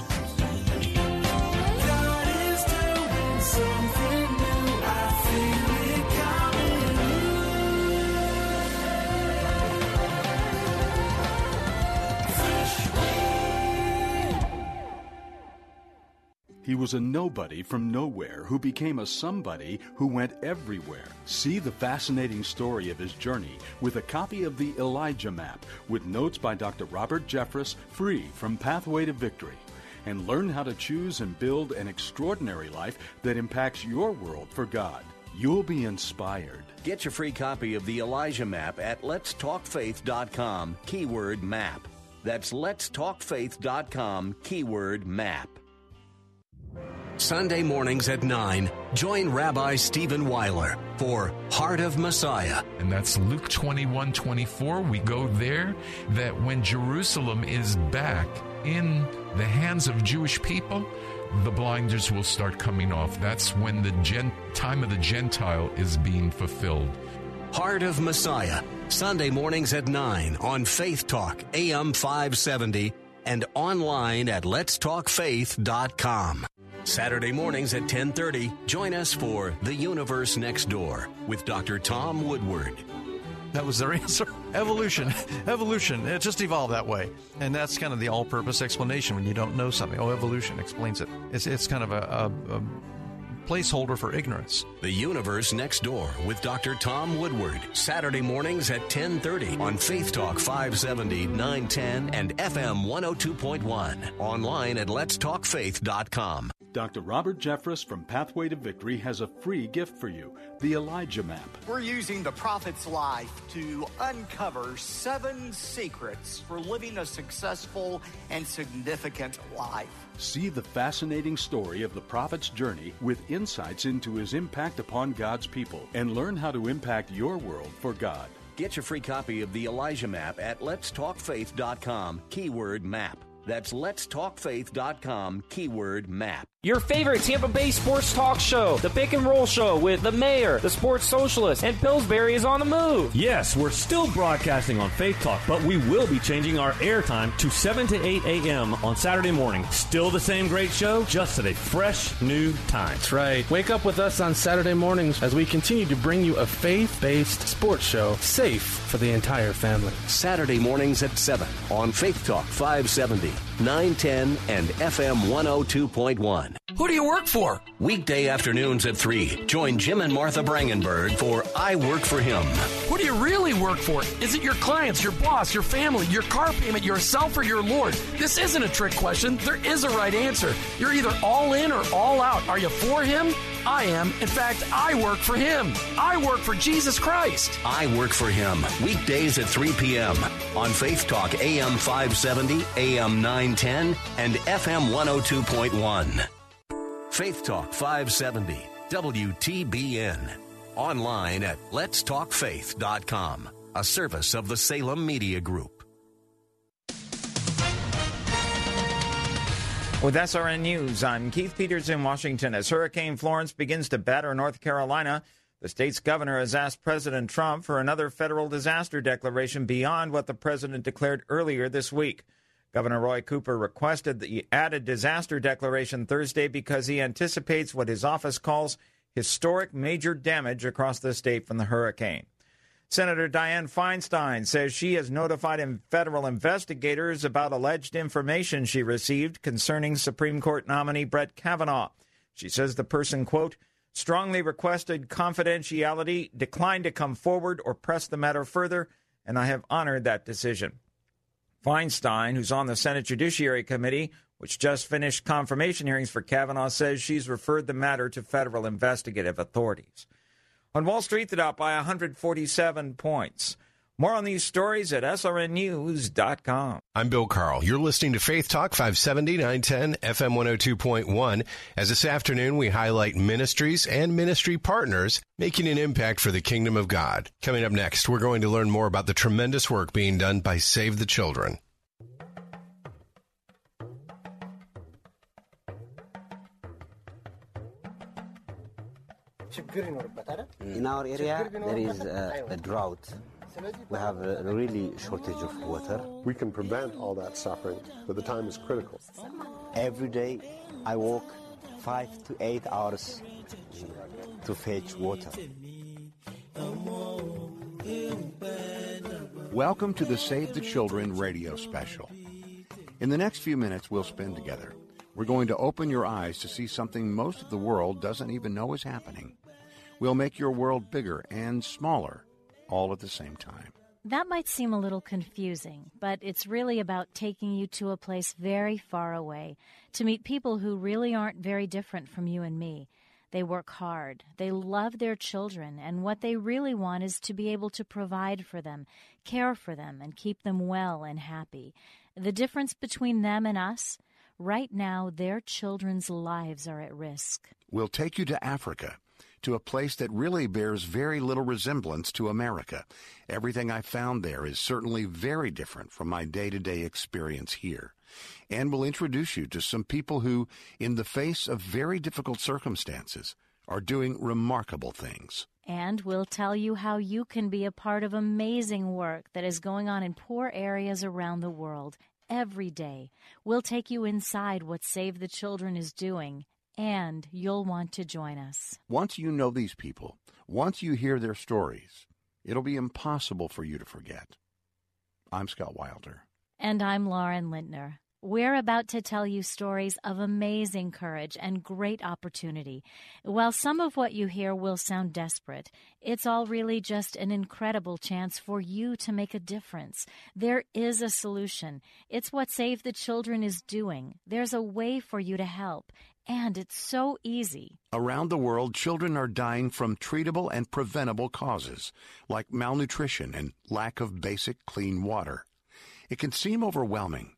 God is doing something new. I feel it. He was a nobody from nowhere who became a somebody who went everywhere. See the fascinating story of his journey with a copy of the Elijah Map with notes by Dr. Robert Jeffress, free from Pathway to Victory. And learn how to choose and build an extraordinary life that impacts your world for God. You'll be inspired. Get your free copy of the Elijah Map at letstalkfaith.com, keyword map. That's letstalkfaith.com, keyword map. Sunday mornings at 9, join Rabbi Stephen Weiler for Heart of Messiah. And that's Luke 21:24. We go there that when Jerusalem is back in the hands of Jewish people, the blinders will start coming off. That's when the time of the Gentile is being fulfilled. Heart of Messiah, Sunday mornings at 9 on Faith Talk, AM 570, and online at letstalkfaith.com. Saturday mornings at 10:30, join us for The Universe Next Door with Dr. Tom Woodward. That was their answer. Evolution. Evolution. It just evolved that way. And that's kind of the all-purpose explanation when you don't know something. Oh, evolution explains it. It's kind of a placeholder for ignorance. The Universe Next Door with Dr. Tom Woodward. Saturday mornings at 10:30 on Faith Talk 570, 910, and FM 102.1. Online at letstalkfaith.com. Dr. Robert Jeffress from Pathway to Victory has a free gift for you, the Elijah Map. We're using the prophet's life to uncover 7 secrets for living a successful and significant life. See the fascinating story of the prophet's journey with insights into his impact upon God's people and learn how to impact your world for God. Get your free copy of the Elijah Map at letstalkfaith.com, keyword map. That's letstalkfaith.com, keyword map. Your favorite Tampa Bay sports talk show, The Pick and Roll Show with the Mayor, the Sports Socialist, and Pillsbury is on the move. Yes, we're still broadcasting on Faith Talk, but we will be changing our airtime to 7 to 8 a.m. on Saturday morning. Still the same great show, just at a fresh new time. That's right. Wake up with us on Saturday mornings as we continue to bring you a faith-based sports show safe for the entire family. Saturday mornings at 7 on Faith Talk 570. 910 and FM 102.1. Who do you work for? Weekday afternoons at 3. Join Jim and Martha Brangenberg for I Work for Him. Who do you really work for? Is it your clients, your boss, your family, your car payment, yourself, or your Lord? This isn't a trick question. There is a right answer. You're either all in or all out. Are you for Him? I am. In fact, I work for Him. I work for Jesus Christ. I Work for Him. Weekdays at 3 p.m. on Faith Talk AM 570, AM 910, and FM 102.1. Faith Talk 570, WTBN. Online at letstalkfaith.com, a service of the Salem Media Group. With SRN News, I'm Keith Peters in Washington. As Hurricane Florence begins to batter North Carolina, the state's governor has asked President Trump for another federal disaster declaration beyond what the president declared earlier this week. Governor Roy Cooper requested the added disaster declaration Thursday because he anticipates what his office calls historic major damage across the state from the hurricane. Senator Dianne Feinstein says she has notified federal investigators about alleged information she received concerning Supreme Court nominee Brett Kavanaugh. She says the person, quote, strongly requested confidentiality, declined to come forward or press the matter further, and I have honored that decision. Feinstein, who's on the Senate Judiciary Committee, which just finished confirmation hearings for Kavanaugh, says she's referred the matter to federal investigative authorities. On Wall Street, the Dow by 147 points. More on these stories at srnnews.com. I'm Bill Carl. You're listening to Faith Talk 570, 910, FM 102.1. As this afternoon, we highlight ministries and ministry partners making an impact for the kingdom of God. Coming up next, we're going to learn more about the tremendous work being done by Save the Children. In our area, there is a drought. We have a really shortage of water. We can prevent all that suffering, but the time is critical. Every day, I walk 5 to 8 hours to fetch water. Welcome to the Save the Children radio special. In the next few minutes, we'll spend together. We're going to open your eyes to see something most of the world doesn't even know is happening. We'll make your world bigger and smaller, all at the same time. That might seem a little confusing, but it's really about taking you to a place very far away to meet people who really aren't very different from you and me. They work hard, they love their children, and what they really want is to be able to provide for them, care for them, and keep them well and happy. The difference between them and us? Right now, their children's lives are at risk. We'll take you to Africa, to a place that really bears very little resemblance to America. Everything I found there is certainly very different from my day-to-day experience here. And we'll introduce you to some people who, in the face of very difficult circumstances, are doing remarkable things. And we'll tell you how you can be a part of amazing work that is going on in poor areas around the world. Every day, we'll take you inside what Save the Children is doing, and you'll want to join us. Once you know these people, once you hear their stories, it'll be impossible for you to forget. I'm Scott Wilder. And I'm Lauren Lintner. We're about to tell you stories of amazing courage and great opportunity. While some of what you hear will sound desperate, it's all really just an incredible chance for you to make a difference. There is a solution. It's what Save the Children is doing. There's a way for you to help. And it's so easy. Around the world, children are dying from treatable and preventable causes, like malnutrition and lack of basic clean water. It can seem overwhelming.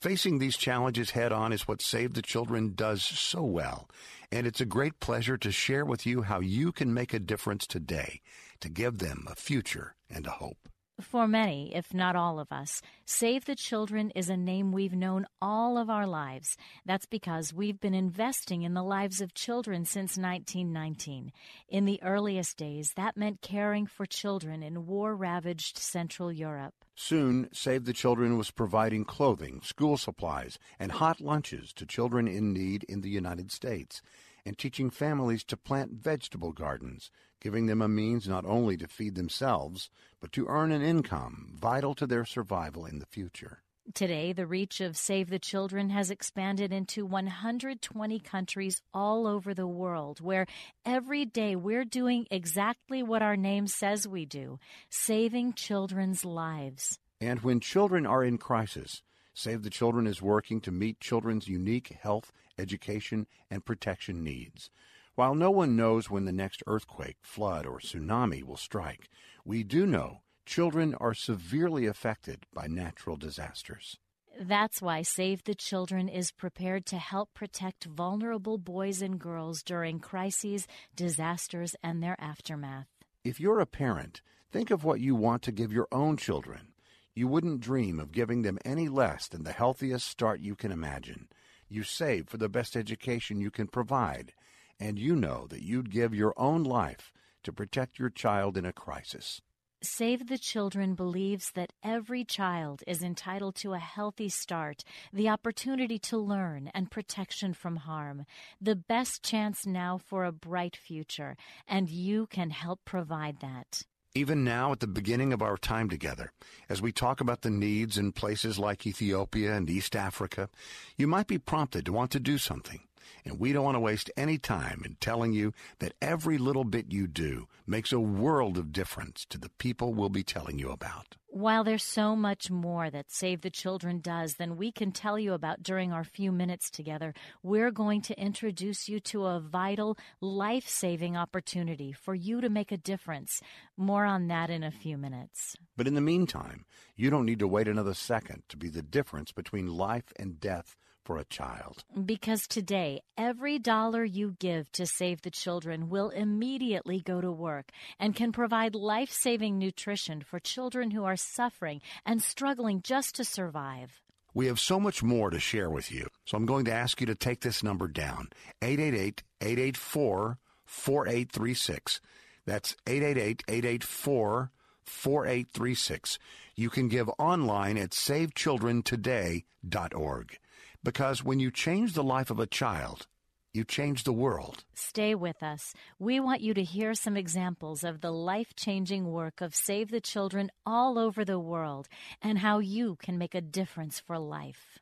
Facing these challenges head-on is what Save the Children does so well, and it's a great pleasure to share with you how you can make a difference today to give them a future and a hope. For many, if not all of us, Save the Children is a name we've known all of our lives. That's because we've been investing in the lives of children since 1919. In the earliest days, that meant caring for children in war-ravaged Central Europe. Soon, Save the Children was providing clothing, school supplies, and hot lunches to children in need in the United States, and teaching families to plant vegetable gardens, giving them a means not only to feed themselves, but to earn an income vital to their survival in the future. Today, the reach of Save the Children has expanded into 120 countries all over the world, where every day we're doing exactly what our name says we do, saving children's lives. And when children are in crisis, Save the Children is working to meet children's unique health, education, and protection needs. While no one knows when the next earthquake, flood, or tsunami will strike, we do know children are severely affected by natural disasters. That's why Save the Children is prepared to help protect vulnerable boys and girls during crises, disasters, and their aftermath. If you're a parent, think of what you want to give your own children. You wouldn't dream of giving them any less than the healthiest start you can imagine. You save for the best education you can provide, and you know that you'd give your own life to protect your child in a crisis. Save the Children believes that every child is entitled to a healthy start, the opportunity to learn, and protection from harm. The best chance now for a bright future, and you can help provide that. Even now, at the beginning of our time together, as we talk about the needs in places like Ethiopia and East Africa, you might be prompted to want to do something. And we don't want to waste any time in telling you that every little bit you do makes a world of difference to the people we'll be telling you about. While there's so much more that Save the Children does than we can tell you about during our few minutes together, we're going to introduce you to a vital, life-saving opportunity for you to make a difference. More on that in a few minutes. But in the meantime, you don't need to wait another second to be the difference between life and death for a child. Because today, every dollar you give to Save the Children will immediately go to work and can provide life-saving nutrition for children who are suffering and struggling just to survive. We have so much more to share with you, so I'm going to ask you to take this number down, 888-884-4836. That's 888-884-4836. You can give online at savechildrentoday.org. Because when you change the life of a child, you change the world. Stay with us. We want you to hear some examples of the life-changing work of Save the Children all over the world and how you can make a difference for life.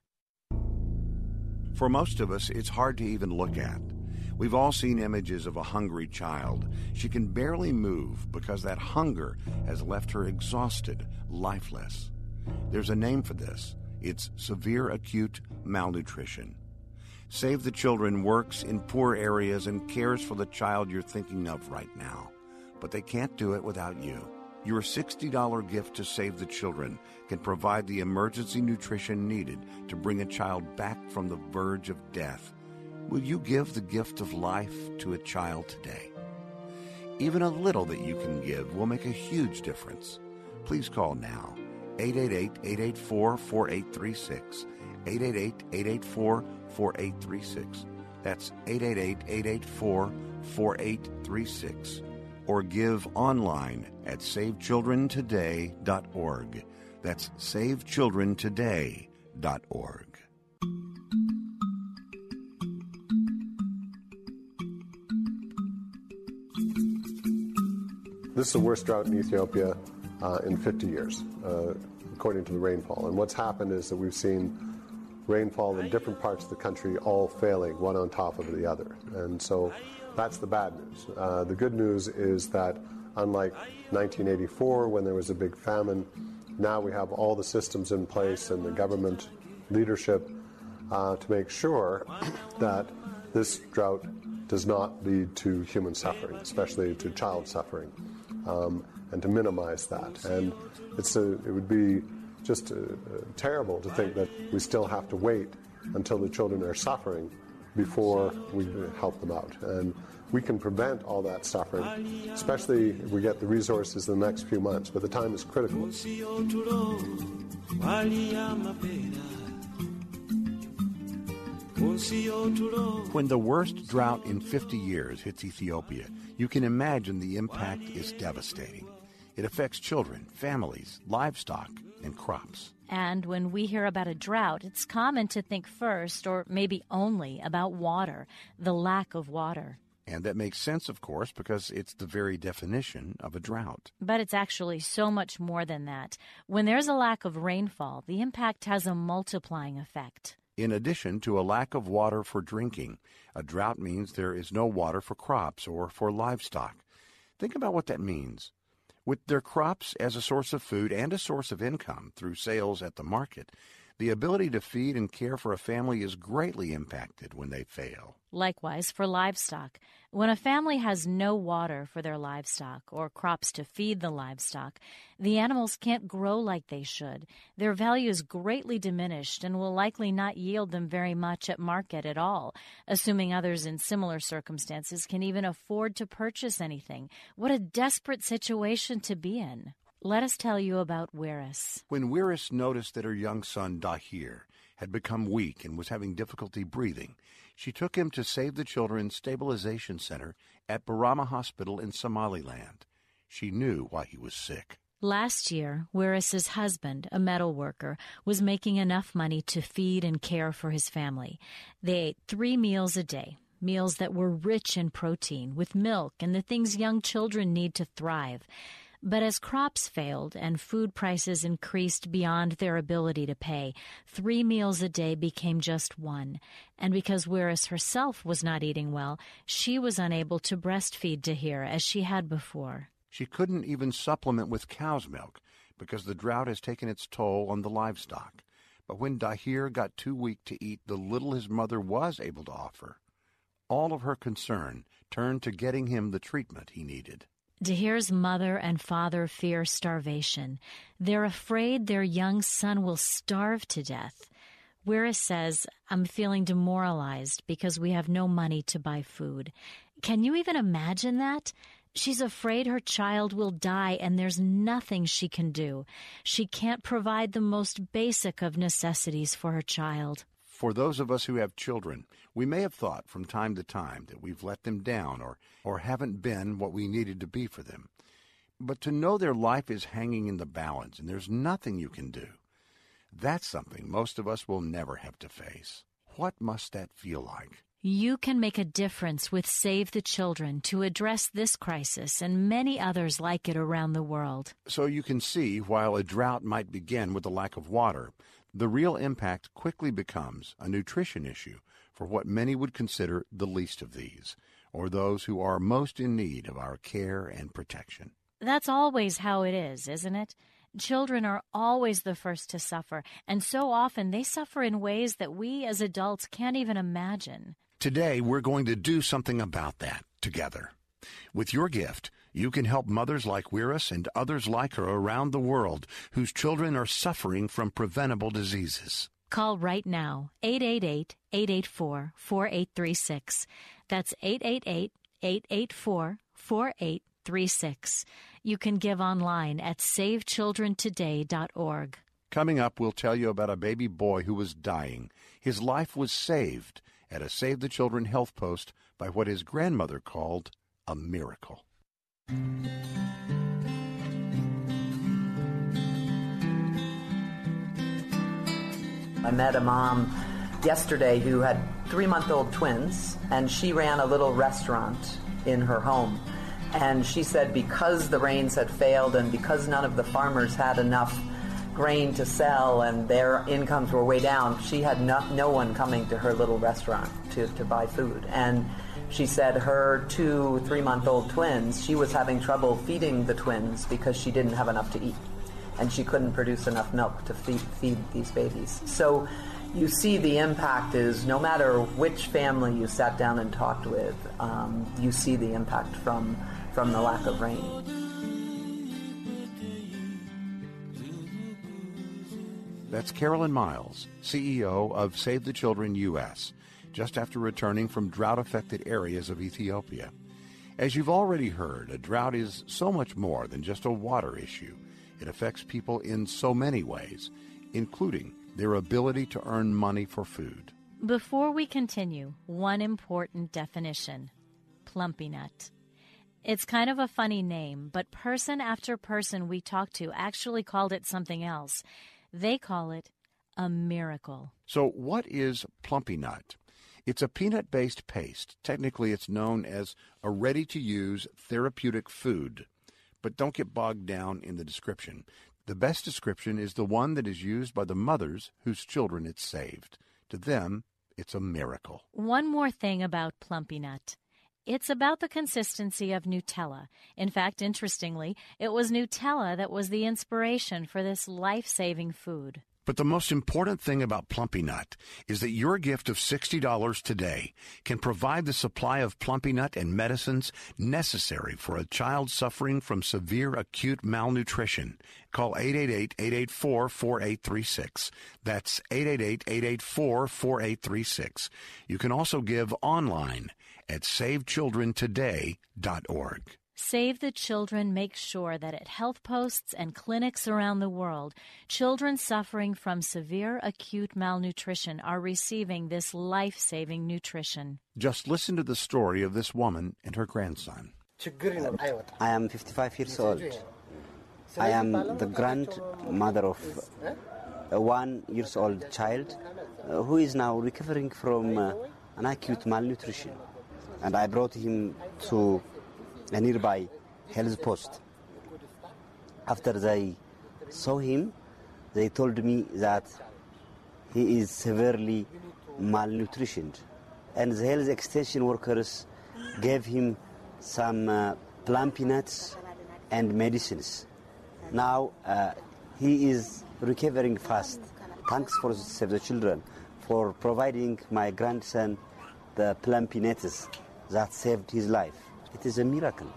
For most of us, it's hard to even look at. We've all seen images of a hungry child. She can barely move because that hunger has left her exhausted, lifeless. There's a name for this. It's severe acute malnutrition. Save the Children works in poor areas and cares for the child you're thinking of right now. But they can't do it without you. Your $60 gift to Save the Children can provide the emergency nutrition needed to bring a child back from the verge of death. Will you give the gift of life to a child today? Even a little that you can give will make a huge difference. Please call now, 888-884-4836, 888-884-4836. That's 888-884-4836. Or give online at savechildrentoday.org. That's savechildrentoday.org. This is the worst drought in Ethiopia in 50 years, according to the rainfall. And what's happened is that we've seen rainfall in different parts of the country all failing, one on top of the other. And so that's the bad news. The good news is that unlike 1984, when there was a big famine, now we have all the systems in place and the government leadership to make sure that this drought does not lead to human suffering, especially to child suffering, and to minimize that. And it would be just terrible to think that we still have to wait until the children are suffering before we help them out. And we can prevent all that suffering, especially if we get the resources in the next few months, but the time is critical. When the worst drought in 50 years hits Ethiopia, you can imagine the impact is devastating. It affects children, families, livestock, and crops. And when we hear about a drought, it's common to think first, or maybe only, about water, the lack of water. And that makes sense, of course, because it's the very definition of a drought. But it's actually so much more than that. When there's a lack of rainfall, the impact has a multiplying effect. In addition to a lack of water for drinking, a drought means there is no water for crops or for livestock. Think about what that means. With their crops as a source of food and a source of income through sales at the market, the ability to feed and care for a family is greatly impacted when they fail. Likewise for livestock. When a family has no water for their livestock or crops to feed the livestock, the animals can't grow like they should. Their value is greatly diminished and will likely not yield them very much at market at all, assuming others in similar circumstances can even afford to purchase anything. What a desperate situation to be in. Let us tell you about Wiris. When Wiris noticed that her young son, Dahir, had become weak and was having difficulty breathing, she took him to Save the Children's Stabilization Center at Barama Hospital in Somaliland. She knew why he was sick. Last year, Wiris's husband, a metal worker, was making enough money to feed and care for his family. They ate 3 meals a day, meals that were rich in protein, with milk and the things young children need to thrive. But as crops failed and food prices increased beyond their ability to pay, 3 meals a day became just 1. And because Wiris herself was not eating well, she was unable to breastfeed Dahir as she had before. She couldn't even supplement with cow's milk because the drought has taken its toll on the livestock. But when Dahir got too weak to eat the little his mother was able to offer, all of her concern turned to getting him the treatment he needed. Dahir's mother and father fear starvation. They're afraid their young son will starve to death. Wiris says, "I'm feeling demoralized because we have no money to buy food." Can you even imagine that? She's afraid her child will die and there's nothing she can do. She can't provide the most basic of necessities for her child. For those of us who have children, we may have thought from time to time that we've let them down or haven't been what we needed to be for them. But to know their life is hanging in the balance and there's nothing you can do, that's something most of us will never have to face. What must that feel like? You can make a difference with Save the Children to address this crisis and many others like it around the world. So you can see, while a drought might begin with a lack of water, the real impact quickly becomes a nutrition issue for what many would consider the least of these, or those who are most in need of our care and protection. That's always how it is, isn't it? Children are always the first to suffer, and so often they suffer in ways that we as adults can't even imagine. Today, we're going to do something about that together. With your gift, You can help mothers like Wiris and others like her around the world whose children are suffering from preventable diseases. Call right now, 888-884-4836. That's 888-884-4836. You can give online at savechildrentoday.org. Coming up, we'll tell you about a baby boy who was dying. His life was saved at a Save the Children health post by what his grandmother called a miracle. I met a mom yesterday who had three-month-old twins, and she ran a little restaurant in her home. And she said because the rains had failed and because none of the farmers had enough grain to sell and their incomes were way down, she had no one coming to her little restaurant to buy food. And she said her two three-month-old twins, she was having trouble feeding the twins because she didn't have enough to eat. And she couldn't produce enough milk to feed these babies. So you see the impact is no matter which family you sat down and talked with, you see the impact from the lack of rain. That's Carolyn Miles, CEO of Save the Children U.S., just after returning from drought-affected areas of Ethiopia. As you've already heard, a drought is so much more than just a water issue. It affects people in so many ways, including their ability to earn money for food. Before we continue, one important definition: Plumpy Nut. It's kind of a funny name, but person after person we talked to actually called it something else. They call it a miracle. So what is Plumpy Nut? It's a peanut-based paste. Technically, it's known as a ready-to-use therapeutic food. But don't get bogged down in the description. The best description is the one that is used by the mothers whose children it saved. To them, it's a miracle. One more thing about Plumpy Nut. It's about the consistency of Nutella. In fact, interestingly, it was Nutella that was the inspiration for this life-saving food. But the most important thing about Plumpy Nut is that your gift of $60 today can provide the supply of Plumpy Nut and medicines necessary for a child suffering from severe acute malnutrition. Call 888-884-4836. That's 888-884-4836. You can also give online at savechildrentoday.org. Save the Children makes sure that at health posts and clinics around the world, children suffering from severe acute malnutrition are receiving this life-saving nutrition. Just listen to the story of this woman and her grandson. I am 55 years old. I am the grandmother of a 1-year-old child who is now recovering from an acute malnutrition. And I brought him to a nearby health post. After they saw him, they told me that he is severely malnourished, and the health extension workers gave him some plumpy nuts and medicines. Now he is recovering fast. Thanks for Save the Children for providing my grandson the plumpy nuts that saved his life. It is a miracle.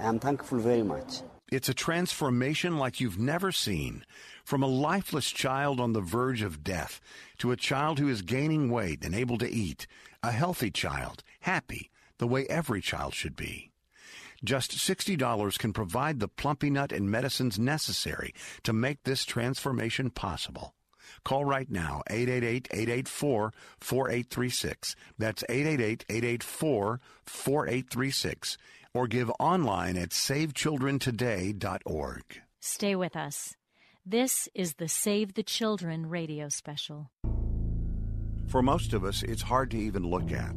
I am thankful very much. It's a transformation like you've never seen. From a lifeless child on the verge of death to a child who is gaining weight and able to eat. A healthy child, happy, the way every child should be. Just $60 can provide the Plumpy Nut and medicines necessary to make this transformation possible. Call right now, 888-884-4836. That's 888-884-4836. Or give online at savechildrentoday.org. Stay with us. This is the Save the Children radio special. For most of us, it's hard to even look at.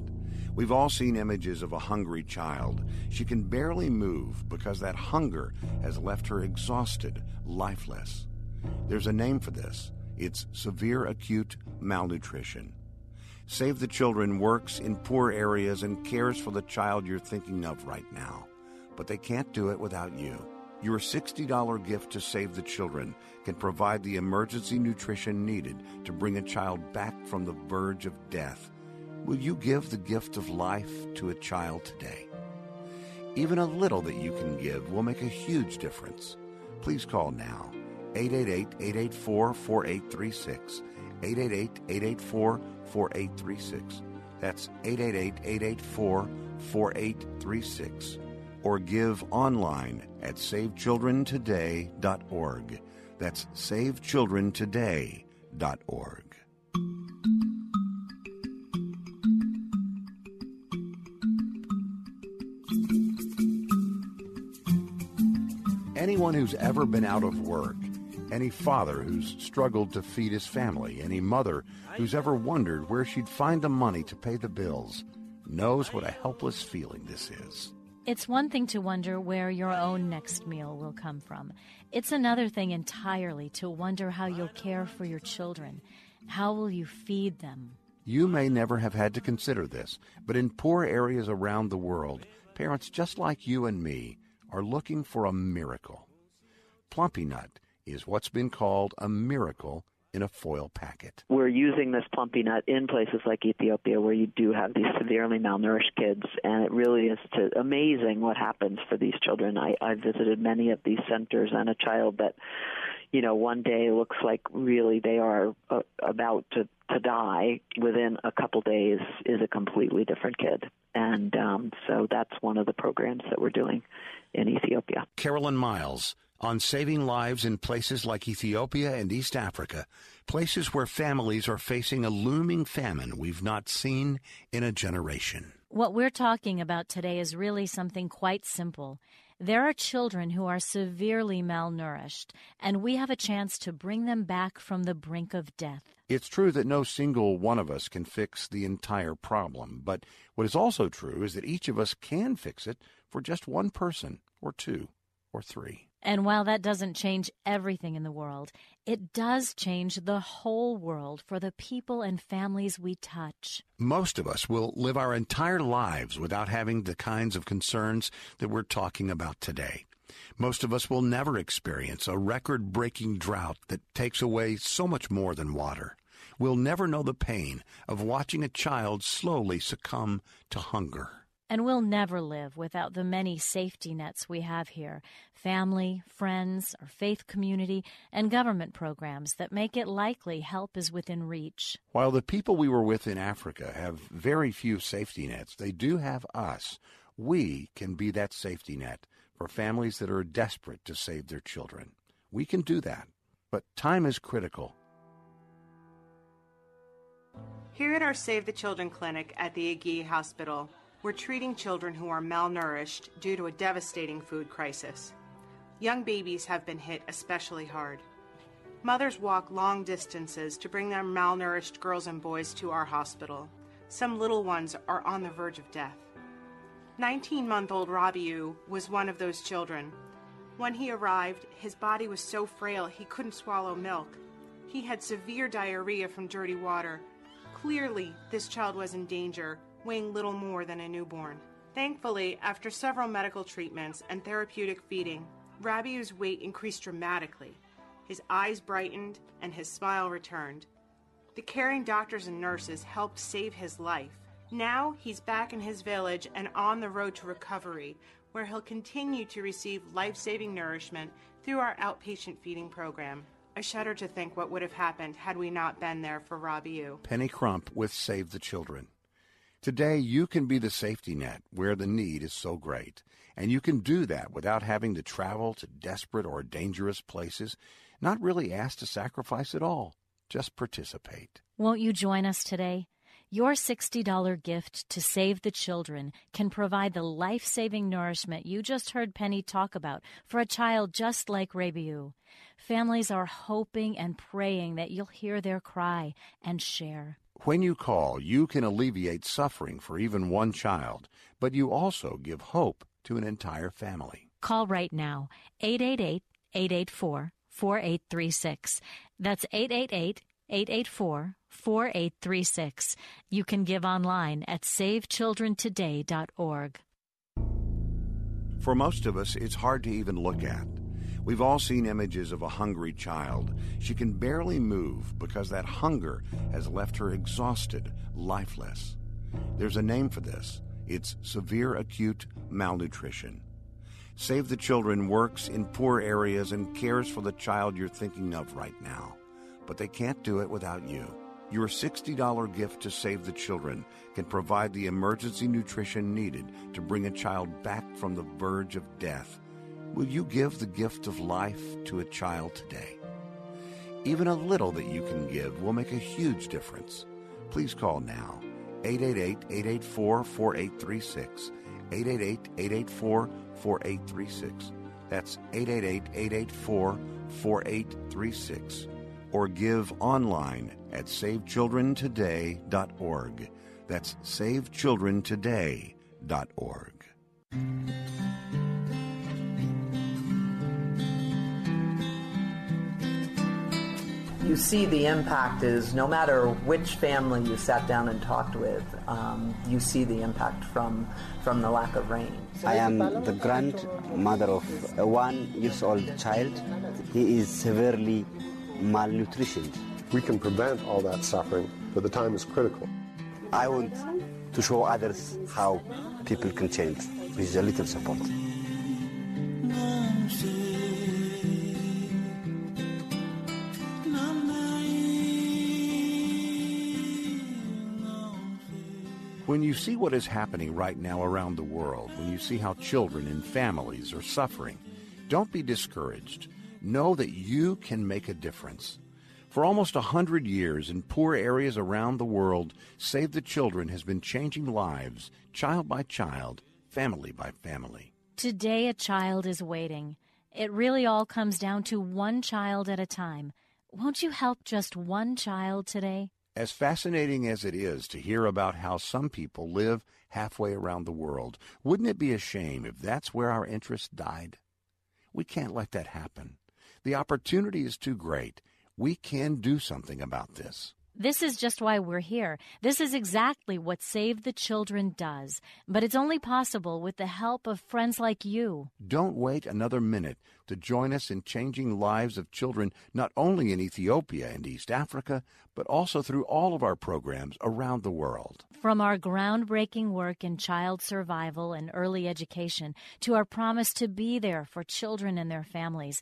We've all seen images of a hungry child. She can barely move because that hunger has left her exhausted, lifeless. There's a name for this. It's severe acute malnutrition. Save the Children works in poor areas and cares for the child you're thinking of right now. But they can't do it without you. Your $60 gift to Save the Children can provide the emergency nutrition needed to bring a child back from the verge of death. Will you give the gift of life to a child today? Even a little that you can give will make a huge difference. Please call now. 888-884-4836. 888-884-4836. That's 888-884-4836. Or give online at savechildrentoday.org. That's savechildrentoday.org. Anyone who's ever been out of work, any father who's struggled to feed his family, any mother who's ever wondered where she'd find the money to pay the bills, knows what a helpless feeling this is. It's one thing to wonder where your own next meal will come from. It's another thing entirely to wonder how you'll care for your children. How will you feed them? You may never have had to consider this, but in poor areas around the world, parents just like you and me are looking for a miracle. Plumpy Nut is what's been called a miracle in a foil packet. We're using this Plumpy Nut in places like Ethiopia where you do have these severely malnourished kids, and it really is amazing what happens for these children. I visited many of these centers, and a child that, you know, one day looks like really they are about to die, within a couple days is a completely different kid. And so that's one of the programs that we're doing in Ethiopia. Carolyn Miles on saving lives in places like Ethiopia and East Africa, places where families are facing a looming famine we've not seen in a generation. What we're talking about today is really something quite simple. There are children who are severely malnourished, and we have a chance to bring them back from the brink of death. It's true that no single one of us can fix the entire problem, but what is also true is that each of us can fix it for just one person or two or three. And while that doesn't change everything in the world, it does change the whole world for the people and families we touch. Most of us will live our entire lives without having the kinds of concerns that we're talking about today. Most of us will never experience a record-breaking drought that takes away so much more than water. We'll never know the pain of watching a child slowly succumb to hunger. And we'll never live without the many safety nets we have here, family, friends, our faith community, and government programs that make it likely help is within reach. While the people we were with in Africa have very few safety nets, they do have us. We can be that safety net for families that are desperate to save their children. We can do that, but time is critical. Here at our Save the Children clinic at the Igi Hospital, we're treating children who are malnourished due to a devastating food crisis. Young babies have been hit especially hard. Mothers walk long distances to bring their malnourished girls and boys to our hospital. Some little ones are on the verge of death. 19-month-old Rabiu was one of those children. When he arrived, his body was so frail he couldn't swallow milk. He had severe diarrhea from dirty water. Clearly, this child was in danger, weighing little more than a newborn. Thankfully, after several medical treatments and therapeutic feeding, Rabiu's weight increased dramatically. His eyes brightened and his smile returned. The caring doctors and nurses helped save his life. Now he's back in his village and on the road to recovery, where he'll continue to receive life-saving nourishment through our outpatient feeding program. I shudder to think what would have happened had we not been there for Rabiu. Penny Crump with Save the Children. Today, you can be the safety net where the need is so great, and you can do that without having to travel to desperate or dangerous places, not really asked to sacrifice at all. Just participate. Won't you join us today? Your $60 gift to Save the Children can provide the life-saving nourishment you just heard Penny talk about for a child just like Rabiu. Families are hoping and praying that you'll hear their cry and share. When you call, you can alleviate suffering for even one child, but you also give hope to an entire family. Call right now, 888-884-4836. That's 888-884-4836. You can give online at savechildrentoday.org. For most of us, it's hard to even look at. We've all seen images of a hungry child. She can barely move because that hunger has left her exhausted, lifeless. There's a name for this. It's severe acute malnutrition. Save the Children works in poor areas and cares for the child you're thinking of right now. But they can't do it without you. Your $60 gift to Save the Children can provide the emergency nutrition needed to bring a child back from the verge of death. Will you give the gift of life to a child today? Even a little that you can give will make a huge difference. Please call now. 888-884-4836. 888-884-4836. That's 888-884-4836. Or give online at savechildrentoday.org. That's savechildrentoday.org. You see the impact is, no matter which family you sat down and talked with, you see the impact from the lack of rain. I am the grandmother of a 1-year-old child. He is severely malnutritioned. We can prevent all that suffering, but the time is critical. I want to show others how people can change with a little support. When you see what is happening right now around the world, when you see how children and families are suffering, don't be discouraged. Know that you can make a difference. For almost 100 years in poor areas around the world, Save the Children has been changing lives, child by child, family by family. Today a child is waiting. It really all comes down to one child at a time. Won't you help just one child today? As fascinating as it is to hear about how some people live halfway around the world, wouldn't it be a shame if that's where our interest died? We can't let that happen. The opportunity is too great. We can do something about this. This is just why we're here. This is exactly what Save the Children does. But it's only possible with the help of friends like you. Don't wait another minute to join us in changing lives of children, not only in Ethiopia and East Africa, but also through all of our programs around the world. From our groundbreaking work in child survival and early education to our promise to be there for children and their families.